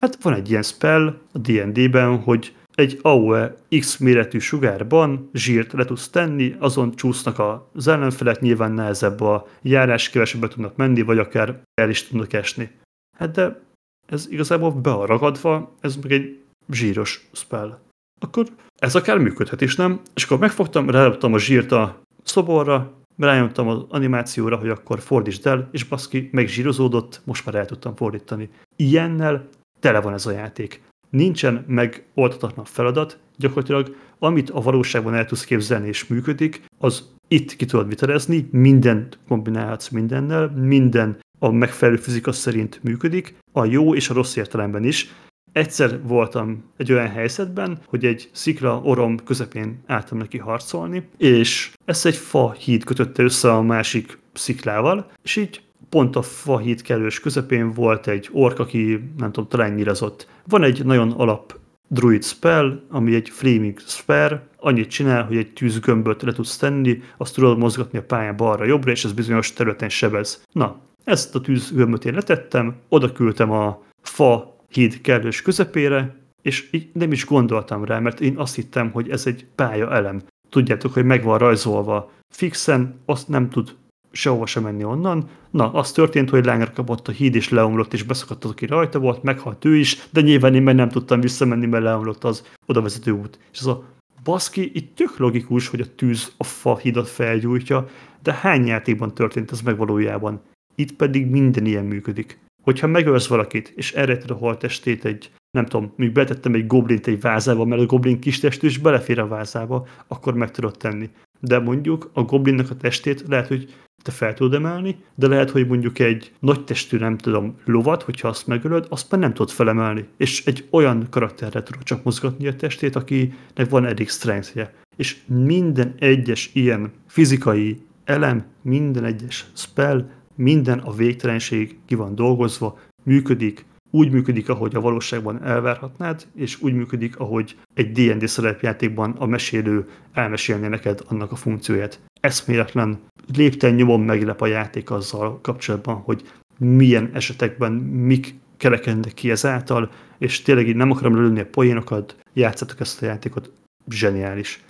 Hát van egy ilyen spell a D&D-ben, hogy egy AOE X méretű sugárban zsírt le tudsz tenni, azon csúsznak az ellenfelek, nyilván nehezebb a járás, kevesebbet tudnak menni, vagy akár el is tudnak esni. Hát de ez igazából be van ragadva, ez meg egy zsíros spell. Akkor ez akár működhet is, nem? És akkor megfogtam, ráadtam a zsírt a szoborra, rájöttem az animációra, hogy akkor fordítsd el, és baszki, megzsírozódott, most már el tudtam fordítani. Ilyennel tele van ez a játék. Nincsen megoldatlan feladat, gyakorlatilag amit a valóságban el tudsz képzelni és működik, az itt ki tudod viterezni, mindent kombinálhatsz mindennel, minden a megfelelő fizika szerint működik, a jó és a rossz értelemben is. Egyszer voltam egy olyan helyzetben, hogy egy szikla orom közepén álltam neki harcolni, és ezt egy fahíd kötötte össze a másik sziklával, és így pont a fahíd kellős közepén volt egy ork, aki nem tudom, talán nyilazott. Van egy nagyon alap druid spell, ami egy flaming spare, annyit csinál, hogy egy tűzgömböt le tudsz tenni, azt tudod mozgatni a pályán balra-jobbra, és ez bizonyos területen sebez. Na, ezt a tűzgömböt én letettem, oda küldtem a híd kellős közepére, és így nem is gondoltam rá, mert én azt hittem, hogy ez egy pályaelem. Tudjátok, hogy meg van rajzolva fixen, azt nem tud sehova sem menni onnan. Na, az történt, hogy lángra kapott a híd, és leomlott, és beszakadt, aki rajta volt, meghalt ő is, de nyilván én meg nem tudtam visszamenni, mert leomlott az odavezető út. És ez a baszki, itt tök logikus, hogy a tűz a fa hídat felgyújtja, de hány játékban történt ez meg valójában? Itt pedig minden ilyen működik. Hogyha megölsz valakit, és elrejted a haltestét egy, nem tudom, mondjuk betettem egy goblint egy vázába, mert a goblin kis testű is belefér a vázába, akkor meg tudod tenni. De mondjuk a goblinnak a testét lehet, hogy te fel tudod emelni, de lehet, hogy mondjuk egy nagy testű, nem tudom, lovat, hogyha azt megölöd, azt már nem tudod felemelni. És egy olyan karakterre tudod csak mozgatni a testét, akinek van eddig strength-je. És minden egyes ilyen fizikai elem, minden egyes spell, minden a végtelenség ki van dolgozva, működik, úgy működik, ahogy a valóságban elvárhatnád, és úgy működik, ahogy egy D&D szerepjátékban a mesélő elmesélné neked annak a funkcióját. Eszméletlen, lépten nyomon meglep a játék azzal kapcsolatban, hogy milyen esetekben mik kerekednek ki ezáltal, és tényleg így nem akarom lelőni a poénokat, játszátok ezt a játékot, zseniális.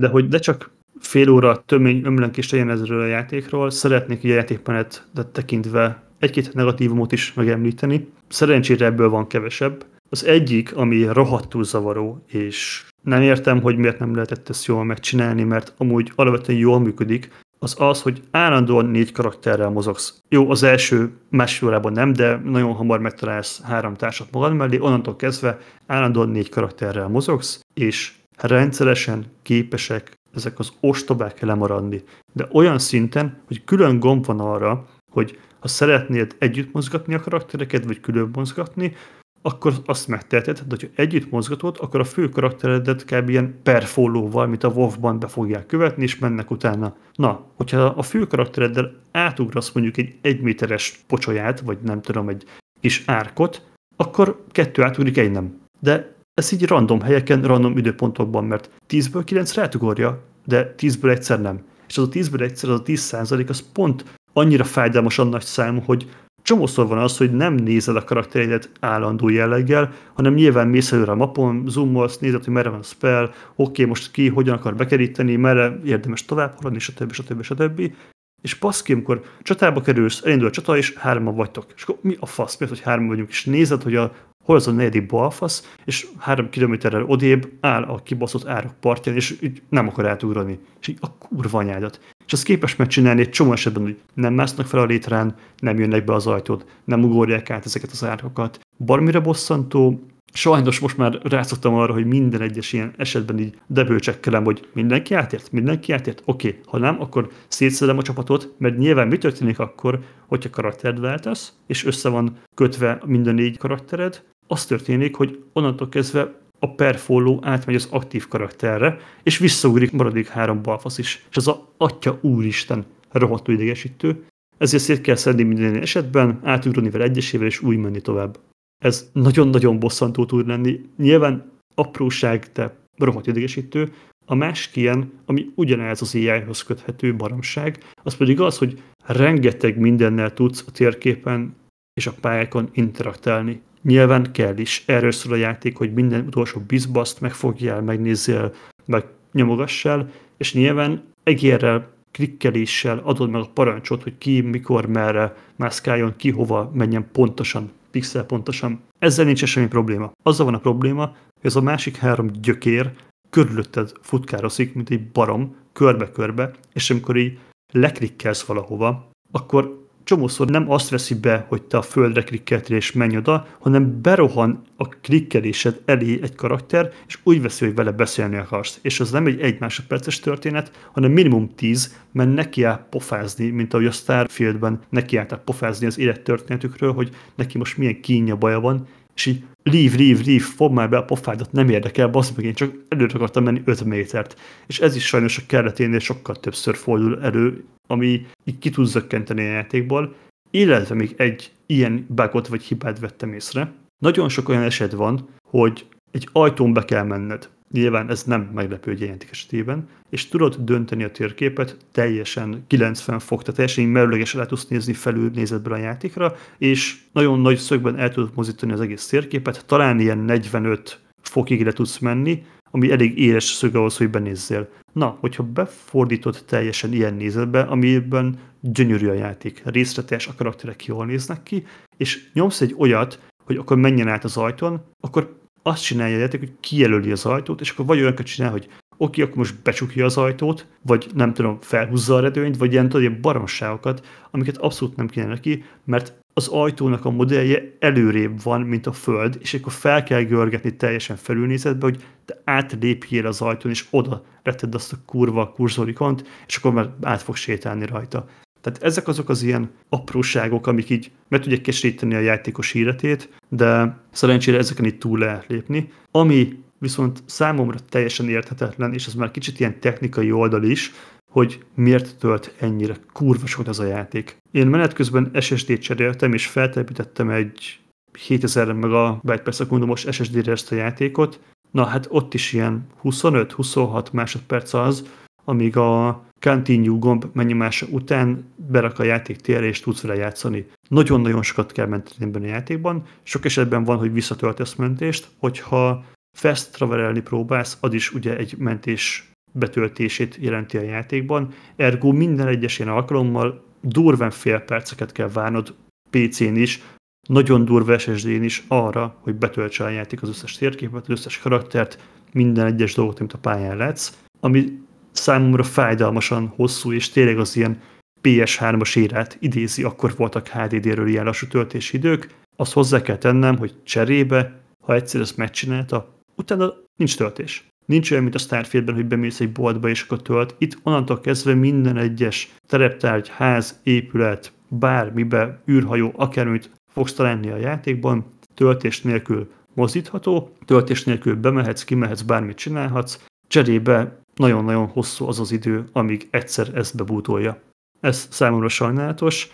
De hogy de csak fél óra tömény ömlönkés legyen ezről a játékról. Szeretnék így a játékmenetet tekintve egy-két negatívumot is megemlíteni. Szerencsére ebből van kevesebb. Az egyik, ami rohadtul zavaró, és nem értem, hogy miért nem lehetett ezt jól megcsinálni, mert amúgy alapvetően jól működik, az az, hogy állandóan 4 karakterrel mozogsz. Jó, az első másfél órában nem, de nagyon hamar megtalálsz 3 társat magad mellé, onnantól kezdve állandóan 4 karakterrel mozogsz, és rendszeresen képesek ezek az ostobák lemaradni. De olyan szinten, hogy külön gomb van arra, hogy ha szeretnéd együtt mozgatni a karaktereket, vagy külön mozgatni, akkor azt megteheted, de ha együtt mozgatod, akkor a fő karakteredet kb. Ilyen perfolóval, mint a WoW-ban be fogják követni, és mennek utána. Na, hogyha a fő karaktereddel átugrasz mondjuk egy 1 méteres pocsolyát, vagy nem tudom, egy kis árkot, akkor 2 átugrik, 1 nem. De ez így random helyeken, random időpontokban, mert 10-ből 9 rátugorja, de 10-ből egyszer nem. És az a 10-ből egyszer, az a 10% az pont annyira fájdalmasan nagy számú, hogy csomószor van az, hogy nem nézed a karakteredet állandó jelleggel, hanem nyilván mész előre a mapon, zoomolsz, nézed, hogy merre van a spell, oké, most ki hogyan akar bekeríteni, merre érdemes tovább haladni, stb. És baszki, amikor csatába kerülsz, elindul a csata, és 3-an vagytok. És akkor mi a fasz, miért, hogy 3-an vagyunk, és nézed, hogy a hol az a negyedik balfasz, és 3 kilométerrel odébb áll a kibaszott árok partján, és így nem akar átugrani. És így a kurva anyádat. És ezt képes megcsinálni egy csomó esetben, hogy nem másznak fel a létrán, nem jönnek be az ajtót, nem ugorják át ezeket az árkokat. Barmire bosszantó, sajnos most már rászoktam arra, hogy minden egyes ilyen esetben így debőcsekkelem, hogy mindenki átért, oké, ha nem, akkor szétszedem a csapatot, mert nyilván mi történik akkor, hogyha karaktert váltasz, és össze van kötve minden 4 karaktered, az történik, hogy onnantól kezdve a perfolló átmegy az aktív karakterre, és visszaugrik maradék 3 balfasz is. És az a atya úristen rohadtul idegesítő. Ezért szét kell szedni minden esetben, átugrani vele egyesével, és úgy menni tovább. Ez nagyon-nagyon bosszantó tud lenni. Nyilván apróság, de rohadt idegesítő. A másik ilyen, ami ugyanez az AI-hoz köthető baromság, az pedig az, hogy rengeteg mindennel tudsz a térképen és a pályákon interaktálni. Nyilván kell is. Erről szól a játék, hogy minden utolsó bizbaszt megfogjál, megnézzél, meg nyomogassál, és nyilván egérrel klikkeléssel adod meg a parancsot, hogy ki, mikor, merre mászkáljon, ki, hova menjen pontosan, pixel pontosan. Ezzel nincs semmi probléma. Azzal van a probléma, hogy ez a másik három gyökér körülötted futkároszik, mint egy barom, körbe-körbe, és amikor így leklikkelsz valahova, akkor csomószor nem azt veszi be, hogy te a földre klikkeltél és menj oda, hanem berohan a klikkelésed elé egy karakter, és úgy veszi, hogy vele beszélni akarsz. És az nem egy másodperces történet, hanem minimum 10, mert neki áll pofázni, mint ahogy a Starfieldben neki álltál pofázni az élettörténetükről, hogy neki most milyen kínja baja van, és így leave, fogd már be a pofádat, nem érdekel, baszd meg, én csak előre akartam menni 5 métert. És ez is sajnos a kelleténél sokkal többször fordul elő, ami így ki tud zökkenteni a játékból, illetve még egy ilyen bugot vagy hibát vettem észre. Nagyon sok olyan eset van, hogy egy ajtón be kell menned. Nyilván ez nem meglepő egy játék esetében, és tudod dönteni a térképet teljesen 90 fok, tehát teljesen merőlegesen el tudsz nézni felülnézetben a játékra, és nagyon nagy szögben el tudod mozdítani az egész térképet, talán ilyen 45 fokig le tudsz menni, ami elég éles szög ahhoz, hogy benézzél. Na, hogyha befordítod teljesen ilyen nézetbe, amiben gyönyörű a játék, részletes, a karakterek jól néznek ki, és nyomsz egy olyat, hogy akkor menjen át az ajtón, akkor azt csinálja a játék, hogy kijelöli az ajtót, és akkor vagy olyanokat csinál, hogy oké, akkor most becsukja az ajtót, vagy nem tudom, felhúzza a redőnyt, vagy ilyen, tudod, ilyen baromságokat, amiket abszolút nem kéne neki, mert az ajtónak a modellje előrébb van, mint a föld, és akkor fel kell görgetni teljesen felülnézetbe, hogy te átlépjél az ajtón, és oda letted azt a kurva kurzorikont, és akkor már át fog sétálni rajta. Tehát ezek azok az ilyen apróságok, amik így meg tudják keseríteni a játékos életét, de szerencsére ezeken így túl lehet lépni. Ami viszont számomra teljesen érthetetlen, és ez már kicsit ilyen technikai oldal is, hogy miért tölt ennyire kurva sokat ez a játék. Én menet közben SSD-t cseréltem, és feltelepítettem egy 7000 megabyte per szekundumos SSD-re ezt a játékot. Na hát ott is ilyen 25-26 másodperc az, amíg a Continue gomb megnyomása után berak a játék térre, és tudsz vele játszani. Nagyon-nagyon sokat kell menteni ebben a játékban. Sok esetben van, hogy visszatöltesz mentést, hogyha fast travelelni próbálsz, az is ugye egy mentés betöltését jelenti a játékban. Ergo minden egyes ilyen alkalommal durván fél perceket kell várnod PC-n is, nagyon durva SSD-n is arra, hogy betöltse a játék az összes térképet, az összes karaktert, minden egyes dolgot, amit a pályán látsz, ami számomra fájdalmasan hosszú, és tényleg az ilyen PS3-as érát idézi, akkor voltak HDD-ről ilyen lassú töltési idők. Azt hozzá kell tennem, hogy cserébe, ha egyszer ezt megcsinálta, utána nincs töltés. Nincs olyan, mint a Starfieldben, hogy bemész egy boltba és akkor tölt. Itt onnantól kezdve minden egyes tereptárgy, ház, épület, bármibe, űrhajó, akármit fogsz találni a játékban, töltés nélkül mozdítható, töltés nélkül bemehetsz, kimehetsz, bármit csinálhatsz, cserébe nagyon-nagyon hosszú az az idő, amíg egyszer ezt bebútolja. Ez számomra sajnálatos,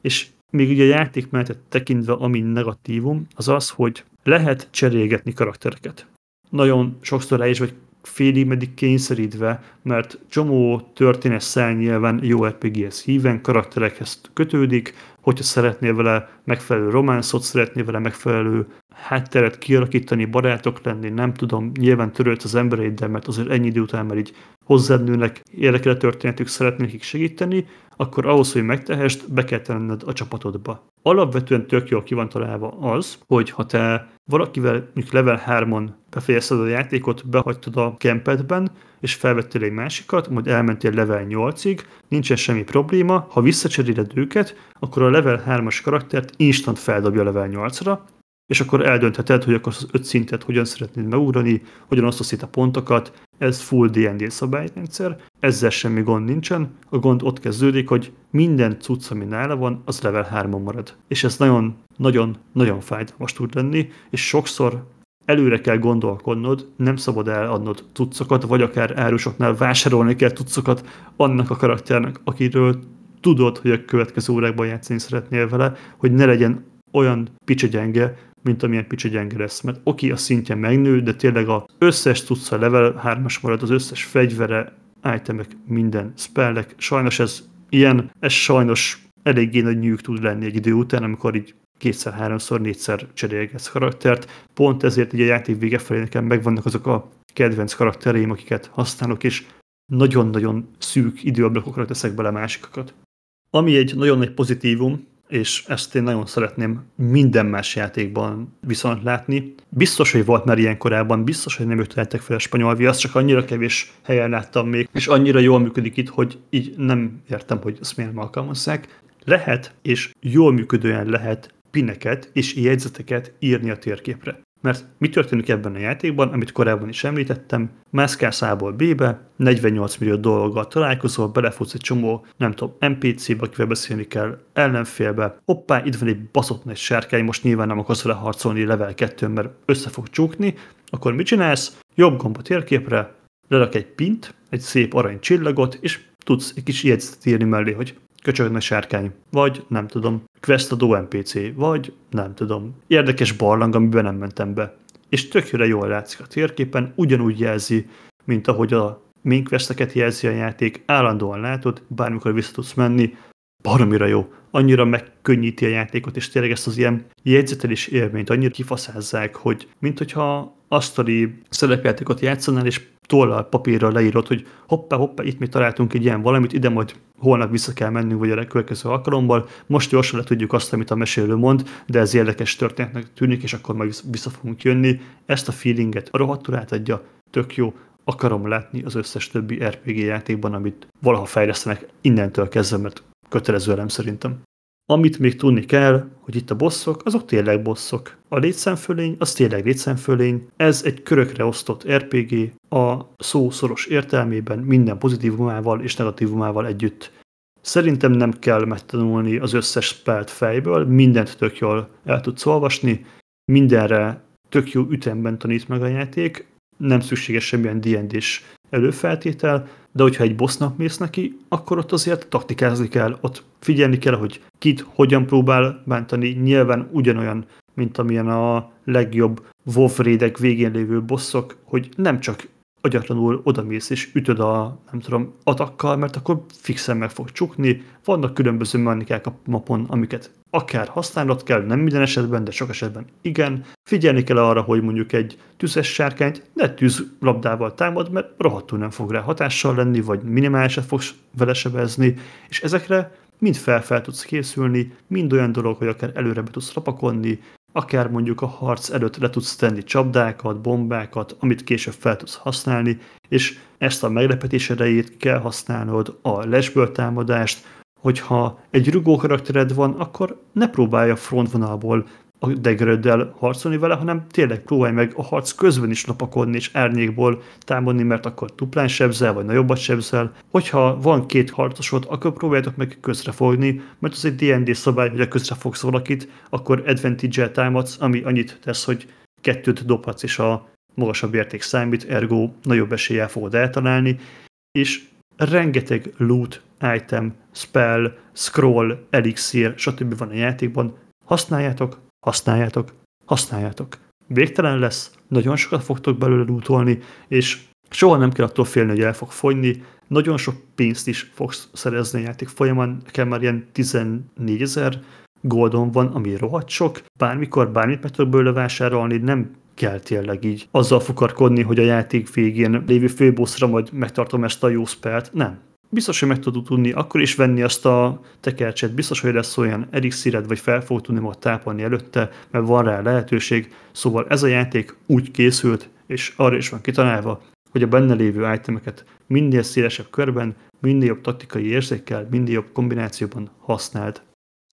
és még ugye a játékmenetet tekintve, ami negatívum, az az, hogy lehet cserélgetni karaktereket. Nagyon sokszor el is vagy félig meddig kényszerítve, mert csomó történet száll nyilván jó RPG-hez híven, karakterekhez kötődik, hogyha szeretnél vele megfelelő románcot, szeretnél vele megfelelő hátteret kialakítani, barátok lenni, nem tudom, nyilván törölt az embereiddel, mert azért ennyi idő után már így hozzád nőnek, érdekel a történetük, szeretnél nekik segíteni, akkor ahhoz, hogy megtehest, be kell tenned a csapatodba. Alapvetően tök jól ki van találva az, hogy ha te valakivel level 3-on befejezted a játékot, behagytad a kempedben, és felvettél egy másikat, majd elmentél level 8-ig, nincsen semmi probléma, ha visszacseréled őket, akkor a level 3-as karaktert instant feldobja level 8-ra, és akkor eldöntheted, hogy akkor az 5 szintet hogyan szeretnéd megugrani, hogyan osztasz itt a pontokat, ez full D&D szabályrendszer, ezzel semmi gond nincsen, a gond ott kezdődik, hogy minden cucc, ami nála van, az level 3-on marad. És ez nagyon-nagyon fájdalmas tud lenni, és sokszor előre kell gondolkodnod, nem szabad eladnod cuccokat, vagy akár árusoknál vásárolni kell cuccokat annak a karakternek, akiről tudod, hogy a következő órákban játszani szeretnél vele, hogy ne legyen olyan picsagyenge, mint amilyen picsagyenge lesz. Mert oké, a szintje megnő, de tényleg az összes cucca level 3-as marad, az összes fegyvere, itemek, minden, spellek. Sajnos ez sajnos eléggé nagy nyűg tud lenni egy idő után, amikor így kétszer, háromszor, négyszer cserélgetsz karaktert. Pont ezért így a játék vége felé nekem megvannak azok a kedvenc karaktereim, akiket használok, és nagyon-nagyon szűk időablakokra teszek bele másikakat. Ami egy nagyon nagy pozitívum, és ezt én nagyon szeretném minden más játékban viszont látni. Biztos, hogy volt már ilyen korábban, biztos, hogy nem ötletek fel a spanyol viaszt, csak annyira kevés helyen láttam még, és annyira jól működik itt, hogy így nem értem, hogy ezt miért nem alkalmazzák. Lehet, és jól működően lehet pineket és jegyzeteket írni a térképre. Mert mi történik ebben a játékban, amit korábban is említettem, mászkálsz A-ból B-be, 48 millió dologgal találkozol, belefutsz egy csomó, nem tudom, NPC-be, akivel beszélni kell, ellenfélbe, hoppá, itt van egy baszott nagy sárkány, most nyilván nem akarsz vele harcolni level 2-n, mert össze fog csukni, akkor mit csinálsz? Jobb gomb a térképre, lerak egy pint, egy szép arany csillagot, és tudsz egy kis jegyzetet írni mellé, hogy köcsögne sárkány, vagy nem tudom, questadó NPC, vagy nem tudom, érdekes barlang, amiben nem mentem be. És tökére jól látszik a térképen, ugyanúgy jelzi, mint ahogy a main questeket jelzi a játék, állandóan látod, bármikor vissza tudsz menni, baromira jó, annyira megkönnyíti a játékot, és tényleg ezt az ilyen jegyzetelés élményt annyira kifaszázzák, hogy mint hogyha asztali szerepjátékot játszanál, és tollal, papírral leírod, hogy hoppá, itt mi találtunk egy ilyen valamit, ide majd holnap vissza kell mennünk, vagy a következő alkalommal, most gyorsan le tudjuk azt, amit a mesélő mond, de ez érdekes történetnek tűnik, és akkor majd vissza fogunk jönni. Ezt a feelinget a rohadtul átadja, tök jó, akarom látni az összes többi RPG játékban, amit valaha fejlesztenek innentől kezdve, mert kötelező elem szerintem. Amit még tudni kell, hogy itt a bosszok, azok tényleg bosszok. A létszámfölény, az tényleg létszámfölény. Ez egy körökre osztott RPG, a szó szoros értelmében minden pozitívumával és negatívumával együtt. Szerintem nem kell megtanulni az összes spellt fejből, mindent tök jól el tudsz olvasni, mindenre tök jó ütemben tanít meg a játék, nem szükséges semmilyen D&D-s előfeltétel, de hogyha egy bossnak mész neki, akkor ott azért taktikázni kell, ott figyelni kell, hogy kit hogyan próbál bántani, nyilván ugyanolyan, mint amilyen a legjobb WoW raidek végén lévő bosszok, hogy nem csak agyatlanul odamész és ütöd a, nem tudom, atakkal, mert akkor fixen meg fog csukni, vannak különböző mechanikák a mapon, amiket akár használnod kell, nem minden esetben, de sok esetben igen. Figyelni kell arra, hogy mondjuk egy tüzes sárkányt ne tűzlabdával támad, mert rohadtul nem fog rá hatással lenni, vagy minimálisan fogsz vele sebezni, és ezekre mind fel tudsz készülni, mind olyan dolog, hogy akár előre be tudsz rapakolni, akár mondjuk a harc előtt le tudsz tenni csapdákat, bombákat, amit később fel tudsz használni, és ezt a meglepetés erejét kell használnod, a lesből támadást, hogyha egy rugó karaktered van, akkor ne próbálj a frontvonalból a degerőddel harcolni vele, hanem tényleg próbálj meg a harc közben is lopakodni és árnyékból támadni, mert akkor duplán sebzel, vagy nagyobbat sebzel. Hogyha van két harcosod, akkor próbáljátok meg közrefogni, mert az egy D&D szabály, hogy ha közrefogsz valakit, akkor advantage-el támadsz, ami annyit tesz, hogy kettőt dobhatsz, és a magasabb érték számít, ergo nagyobb eséllyel fogod eltalálni, és rengeteg loot, item, spell, scroll, elixír, stb. Van a játékban. Használjátok. Végtelen lesz, nagyon sokat fogtok belőle lootolni, és soha nem kell attól félni, hogy el fog fogyni. Nagyon sok pénzt is fogsz szerezni a játék folyamán, nekem már ilyen 14 000 goldon van, ami rohadt sok. Bármikor bármit meg tudok belőle vásárolni, nem kell tényleg így azzal fukarkodni, hogy a játék végén lévő főbosszra majd megtartom ezt a jó spelt. Nem. Biztos, hogy meg tudod tudni akkor is venni azt a tekercset, biztos, hogy lesz olyan elixíred, vagy fel fog tudni majd tápolni előtte, mert van rá lehetőség. Szóval ez a játék úgy készült, és arra is van kitalálva, hogy a benne lévő itemeket minél szélesebb körben, minél jobb taktikai érzékkel, minél jobb kombinációban használd.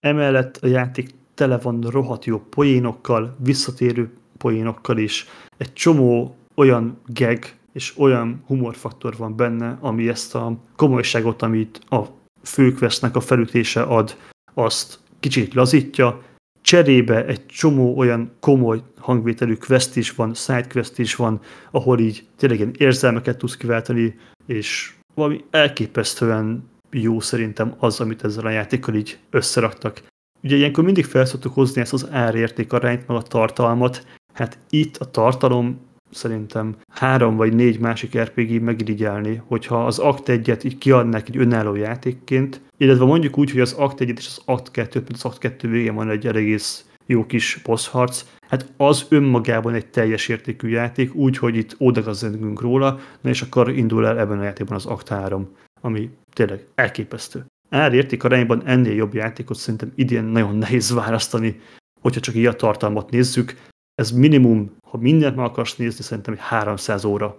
Emellett a játék tele van rohadt jó poénokkal, visszatérő poénokkal is. Egy csomó olyan gag és olyan humorfaktor van benne, ami ezt a komolyságot, amit a főquestnek a felütése ad, azt kicsit lazítja. Cserébe egy csomó olyan komoly hangvételű quest is van, side quest is van, ahol így tényleg ilyen érzelmeket tudsz kiváltani, és valami elképesztően jó szerintem az, amit ezzel a játékkal így összeraktak. Ugye ilyenkor mindig fel szoktuk hozni ezt az árérték arányt, meg a tartalmat, hát itt a tartalom szerintem 3 vagy 4 másik RPG megirigyelni, hogyha az Act 1-et így kiadnák egy önálló játékként, illetve mondjuk úgy, hogy az Act 1-et és az Act 2-t, az Act 2 végén van egy egész jó kis bossharc, hát az önmagában egy teljes értékű játék, úgyhogy itt ódagazdunk róla, na és akkor indul el ebben a játékban az Act 3, ami tényleg elképesztő. Árérték arányban ennél jobb játékot szerintem idén nagyon nehéz választani, hogyha csak így a tartalmat nézzük. Ez minimum, ha mindent meg akarsz nézni, szerintem egy 300 óra.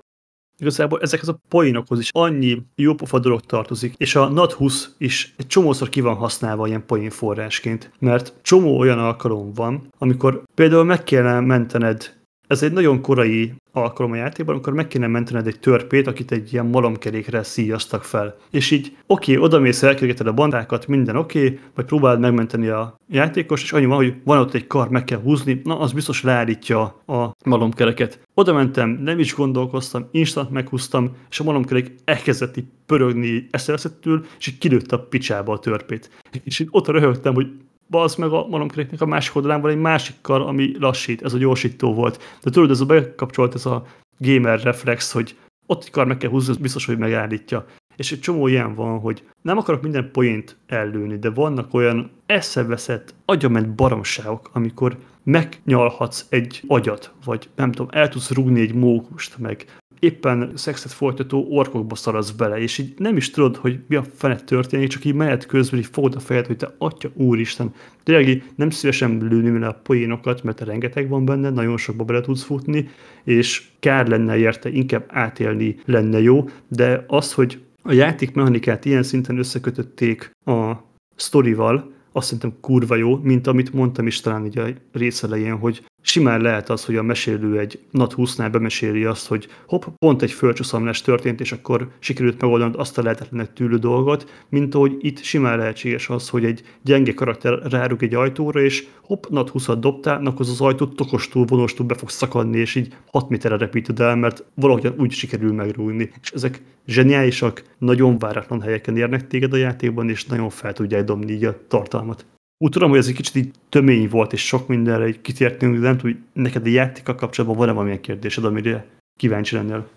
Igazából ezekhez a poénokhoz is annyi jópofa dolog tartozik, és a NAT20 is egy csomószor ki van használva ilyen poén forrásként, mert csomó olyan alkalom van, amikor például meg kéne mentened, ez egy nagyon korai alkalom a játékban, amikor meg kéne mentened egy törpét, akit egy ilyen malomkerékre szíjaztak fel. És így oké, odamész, elkergeted a bandákat, minden oké, vagy próbáld megmenteni a játékost, és annyi van, hogy van ott egy kar, meg kell húzni, na az biztos leállítja a malomkereket. Oda mentem, nem is gondolkoztam, instant meghúztam, és a malomkerék elkezdett így pörögni eszeleszettől, és így kilőtte a picsába a törpét. És így ott röhögtem, hogy az meg a malomkeréknek a másik oldalán van egy másik kar, ami lassít, ez a gyorsító volt. De tudod, ez a bekapcsolt, ez a gamer reflex, hogy ott egy kar meg kell húzni, biztos, hogy megállítja. És egy csomó ilyen van, hogy nem akarok minden poént ellőni, de vannak olyan eszeveszett, agyament baromságok, amikor megnyalhatsz egy agyat, vagy nem tudom, el tudsz rúgni egy mókust, meg éppen szexet folytató orkokba szaladsz bele, és így nem is tudod, hogy mi a fene történik, csak így menet közben így fogod a fejed, hogy te atya úristen, tényleg nem szívesen lőni vele a poénokat, mert rengeteg van benne, nagyon sokba bele tudsz futni, és kár lenne érte, inkább átélni lenne jó, de az, hogy a játékmechanikát ilyen szinten összekötötték a sztorival, azt szerintem kurva jó, mint amit mondtam is talán így a rész elején, hogy simán lehet az, hogy a mesélő egy NAT20-nál bemeséli azt, hogy hopp, pont egy földcsúszamlás történt, és akkor sikerült megoldanod azt a lehetetlenek tűlő dolgot, mint ahogy itt simán lehetséges az, hogy egy gyenge karakter rárug egy ajtóra, és hopp, NAT20-at dobtál, na akkor az ajtó tokostul, vonóstul be fog szakadni, és így 6 méterre repíted el, mert valahogyan úgy sikerül megrúgni. És ezek zseniálisak, nagyon váratlan helyeken érnek téged a játékban, és nagyon fel tudják dobni így a tartalmat. Úgy tudom, hogy ez egy kicsit így tömény volt, és sok mindenre így kitértünk, de nem tudom, hogy neked a játékkal kapcsolatban van-e valamilyen kérdésed, amire kíváncsi lennél?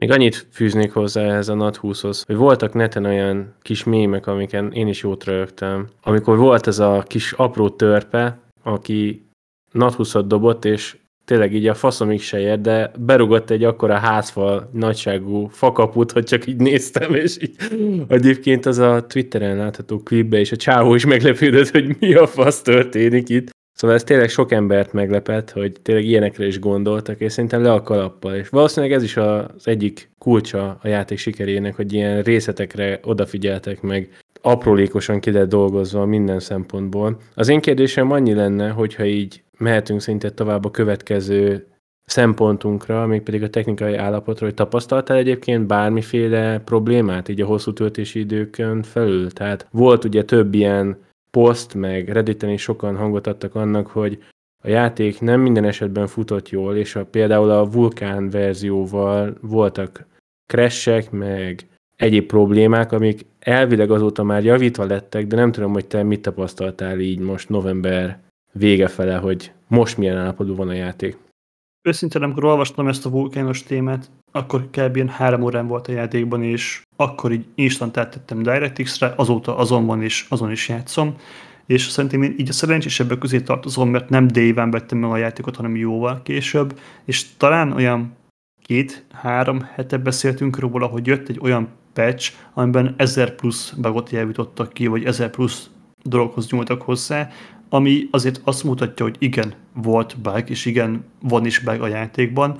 Még annyit fűznék hozzá ehhez a NAT20-hoz, hogy voltak neten olyan kis mémek, amiken én is jót rögtem. Amikor volt ez a kis apró törpe, aki NAT20-at dobott, és tényleg így a faszomig se ér, de berugott egy akkora házfal nagyságú fakaput, hogy csak így néztem, és így egyébként az a Twitteren látható klipbe, és a csávó is meglepődött, hogy mi a fasz történik itt. Szóval ez tényleg sok embert meglepett, hogy tényleg ilyenekre is gondoltak, és szerintem le a kalappal. És valószínűleg ez is az egyik kulcsa a játék sikerének, hogy ilyen részletekre odafigyeltek meg, aprólékosan ki lett dolgozva minden szempontból. Az én kérdésem annyi lenne, hogyha így mehetünk szintén tovább a következő szempontunkra, mégpedig a technikai állapotra, hogy tapasztaltál egyébként bármiféle problémát így a hosszú töltési időkön felül? Tehát volt ugye több ilyen poszt, meg Redditen is sokan hangot adtak annak, hogy a játék nem minden esetben futott jól, és például a vulkán verzióval voltak crashek, meg egyéb problémák, amik elvileg azóta már javítva lettek, de nem tudom, hogy te mit tapasztaltál így most november végefele, hogy most milyen állapotban van a játék. Őszintén, amikor olvastam ezt a vulkános témát, akkor kb. 3 órán volt a játékban, és akkor így instant áttettem DirectX-re, azóta azon van, és azon is játszom, és szerintem én így a szerencsésebbek közé tartozom, mert nem déván vettem meg a játékot, hanem jóval később, és talán olyan 2-3 hete beszéltünk róla, hogy jött egy olyan patch, amiben 1000+ bugot javítottak ki, vagy 1000+ dologhoz nyúltak hozzá, ami azért azt mutatja, hogy igen, volt bug, és igen, van is bug a játékban,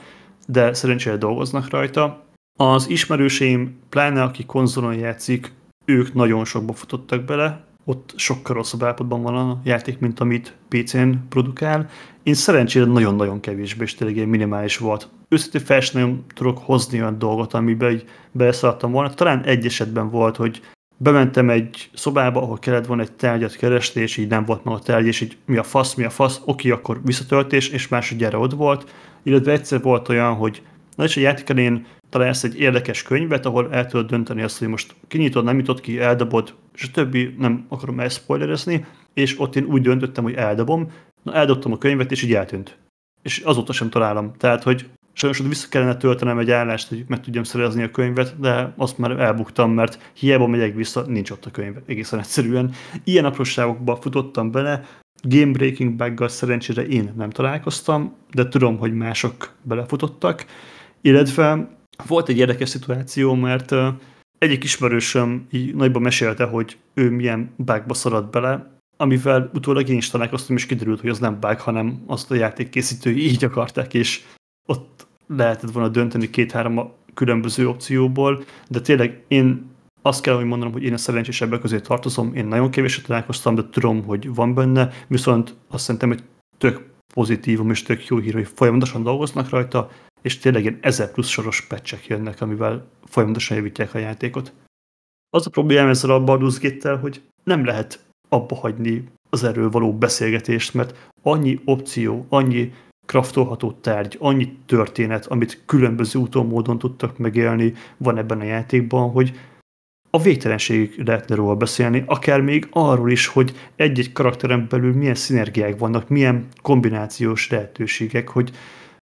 de szerencsére dolgoznak rajta. Az ismerőseim, pláne aki konzolon játszik, ők nagyon sokba futottak bele, ott sokkal rosszabb állapotban van a játék, mint amit PC-n produkál. Én szerencsére nagyon-nagyon kevésbé, és tényleg minimális volt. Őszintén fel sem nagyon tudok hozni olyan dolgot, amiben beleszaladtam volna. Talán egy esetben volt, hogy bementem egy szobába, ahol kellett volna egy tárgyat keresni, és így nem volt meg a tárgy, és így mi a fasz, oké, akkor visszatöltés, és másodjára ott volt. Illetve egyszer volt olyan, hogy na és a játék elén találsz egy érdekes könyvet, ahol el tudod dönteni azt, hogy most kinyitod, nem nyitod ki, eldobod, és a többi, nem akarom elszpoilerezni, és ott én úgy döntöttem, hogy eldobom, na eldobtam a könyvet, és így eltűnt. És azóta sem találom. Tehát, hogy sajnos ott vissza kellene töltenem egy állást, hogy meg tudjam szerezni a könyvet, de azt már elbuktam, mert hiába megyek vissza, nincs ott a könyv, egészen egyszerűen. Ilyen apróságokba futottam bele, game breaking buggal szerencsére én nem találkoztam, de tudom, hogy mások belefutottak, illetve volt egy érdekes szituáció, mert egyik ismerősöm így nagyban mesélte, hogy ő milyen bugba szaladt bele, amivel utólag én is találkoztam, és kiderült, hogy az nem bug, hanem azt a játék készítői így akarták, és ott lehetett volna dönteni 2-3 különböző opcióból, de tényleg én azt kell, hogy mondanom, hogy én a szerencsésebbek közé tartozom, én nagyon kevéset találkoztam, de tudom, hogy van benne, viszont azt szerintem, hogy tök pozitívum és tök jó hír, hogy folyamatosan dolgoznak rajta, és tényleg ilyen 1000+ soros patchek jönnek, amivel folyamatosan javítják a játékot. Az a problémám ezzel a Baldur's Gate-tel, hogy nem lehet abba hagyni az erről való beszélgetést, mert annyi opció, annyi kraftolható tárgy, annyi történet, amit különböző úton, módon tudtak megélni, van ebben a játékban, hogy a végtelenségig lehetne róla beszélni, akár még arról is, hogy egy-egy karakteren belül milyen szinergiák vannak, milyen kombinációs lehetőségek, hogy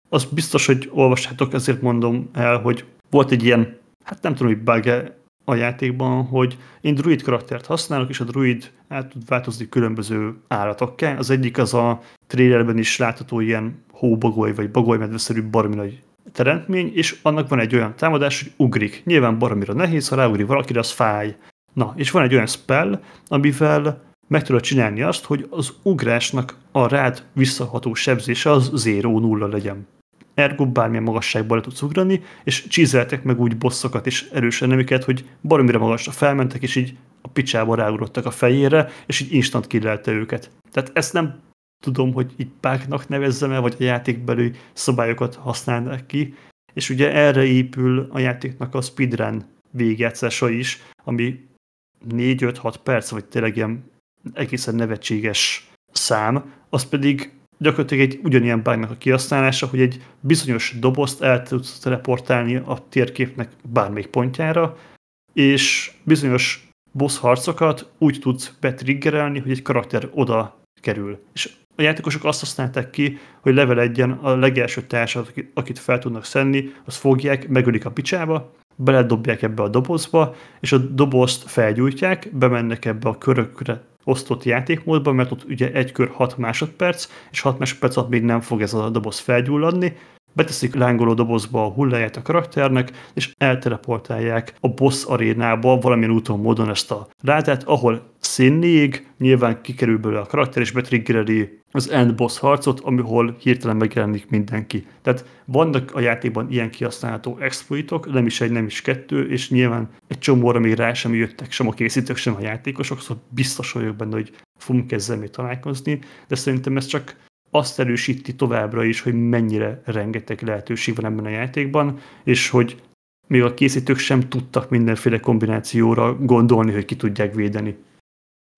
az biztos, hogy olvassátok, ezért mondom el, hogy volt egy ilyen, hát nem tudom, hogy bug a játékban, hogy én druid karaktert használok, és a druid át tud változni különböző állatokká. Az egyik az a trailerben is látható ilyen hóbagoly vagy bagolymedveszerű baromi nagy teremtmény, és annak van egy olyan támadás, hogy ugrik. Nyilván baromira nehéz, ha ráugrik valakire, az fáj. Na, és van egy olyan spell, amivel meg tudod csinálni azt, hogy az ugrásnak a rád visszaható sebzése az 0-0 legyen. Ergo bármilyen magasságban le tudsz ugrani, és csízeltek meg úgy bosszokat és erős enemiket, hogy baromira magasra felmentek, és így a picsába ráugrottak a fejére, és így instant killelte őket. Tehát ezt nem tudom, hogy így bugnak nevezzem el, vagy a játékbeli szabályokat használnak ki, és ugye erre épül a játéknak a speedrun végigjátszása is, ami 4-5-6 perc, vagy tényleg ilyen egészen nevetséges szám, az pedig gyakorlatilag egy ugyanilyen bugnak a kihasználása, hogy egy bizonyos dobozt el tudsz teleportálni a térképnek bármelyik pontjára, és bizonyos boss harcokat úgy tudsz betriggerelni, hogy egy karakter oda kerül. És a játékosok azt használták ki, hogy level 1-en a legelső társat, akit fel tudnak szenni, azt fogják, megölik a picsába, beledobják ebbe a dobozba, és a dobozt felgyújtják, bemennek ebbe a körökre osztott játékmódba, mert ott ugye egy kör 6 másodperc, és 6 másodperc alatt még nem fog ez a doboz felgyulladni, beteszik lángoló dobozba a hulláját a karakternek, és elteleportálják a boss arénába valamilyen úton, módon ezt a rátát, ahol színnéig nyilván kikerül belőle a karakter, és betriggereli az end boss harcot, amihol hirtelen megjelenik mindenki. Tehát vannak a játékban ilyen kihasználható exploitok, nem is egy, nem is kettő, és nyilván egy csomóra még rá sem jöttek, sem a készítők, sem a játékosok, szóval biztos vagyok benne, hogy fogunk ezzel még találkozni, de szerintem ez csak azt erősíti továbbra is, hogy mennyire rengeteg lehetőség van ebben a játékban, és hogy még a készítők sem tudtak mindenféle kombinációra gondolni, hogy ki tudják védeni.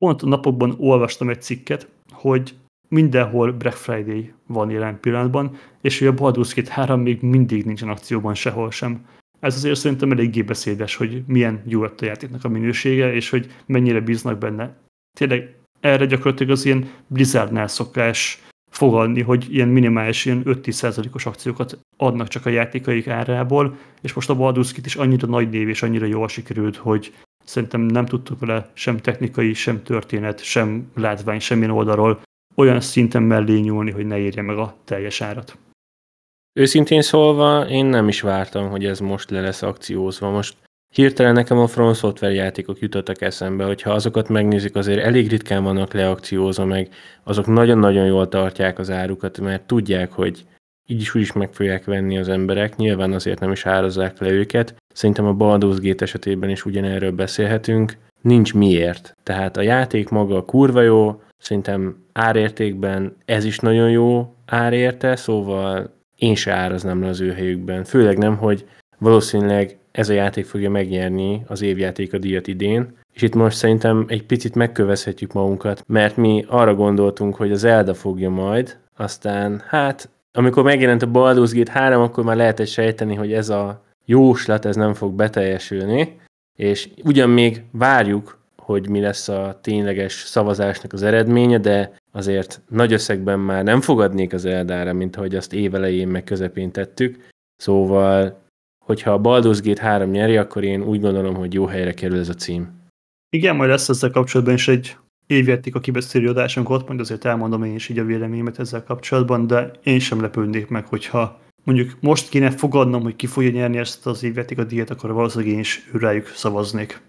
Pont a napokban olvastam egy cikket, hogy mindenhol Black Friday van jelen pillanatban, és hogy a Baldur's Gate 3 még mindig nincsen akcióban sehol sem. Ez azért szerintem eléggé beszédes, hogy milyen jó lett a játéknak a minősége, és hogy mennyire bíznak benne. Tényleg erre gyakorlatilag az ilyen Blizzardnál szokás fogadni, hogy ilyen minimális, ilyen 5-10%-os akciókat adnak csak a játékaik árából, és most a Baldur's Gate is annyira nagy név és annyira jól sikerült, hogy szerintem nem tudtuk vele sem technikai, sem történet, sem látvány, semmilyen oldalról olyan szinten mellé nyúlni, hogy ne érje meg a teljes árat. Őszintén szólva, én nem is vártam, hogy ez most le lesz akciózva. Most hirtelen nekem a From Software játékok jutottak eszembe, hogyha azokat megnézik, azért elég ritkán vannak leakciózva, meg azok nagyon-nagyon jól tartják az árukat, mert tudják, hogy így is úgy is meg fogják venni az emberek, nyilván azért nem is árazzák le őket. Szerintem a Baldur's Gate esetében is ugyanerről beszélhetünk. Nincs miért. Tehát a játék maga kurva jó, szerintem árértékben ez is nagyon jó árérte, szóval én se áraznám le az ő helyükben. Főleg nem, hogy valószínűleg ez a játék fogja megnyerni az évjáték a díjat idén, és itt most szerintem egy picit megkövezhetjük magunkat, mert mi arra gondoltunk, hogy az Elda fogja majd, aztán hát, amikor megjelent a Baldur's Gate 3, akkor már lehetett sejteni, hogy ez a jóslat, ez nem fog beteljesülni, és ugyan még várjuk, hogy mi lesz a tényleges szavazásnak az eredménye, de azért nagy összegben már nem fogadnék az Eldára, mint ahogy azt évelején meg közepén tettük, szóval hogyha a Baldur's Gate 3 nyeri, akkor én úgy gondolom, hogy jó helyre kerül ez a cím. Igen, majd lesz ezzel kapcsolatban is egy évjették a kibeszélő adásunkat, majd azért elmondom én is így a véleményemet ezzel kapcsolatban, de én sem lepődnék meg, hogyha mondjuk most kéne fogadnom, hogy ki fogja nyerni ezt az évjátékot, akkor valószínűleg én is rájuk szavaznék.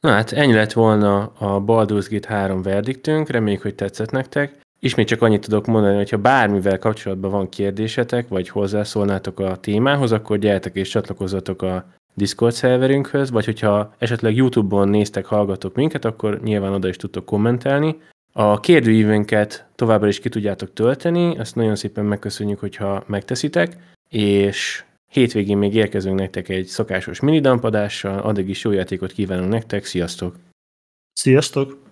Na hát ennyi lett volna a Baldur's Gate 3 verdiktünk, reméljük, hogy tetszett nektek. Ismét csak annyit tudok mondani, hogyha bármivel kapcsolatban van kérdésetek, vagy hozzászólnátok a témához, akkor gyertek és csatlakozzatok a Discord szerverünkhöz, vagy hogyha esetleg YouTube-on néztek, hallgatok minket, akkor nyilván oda is tudtok kommentelni. A kérdőívünket továbbra is ki tudjátok tölteni, ezt nagyon szépen megköszönjük, hogyha megteszitek, és hétvégén még érkezünk nektek egy szokásos minidump adással, addig is jó játékot kívánunk nektek, sziasztok! Sziasztok!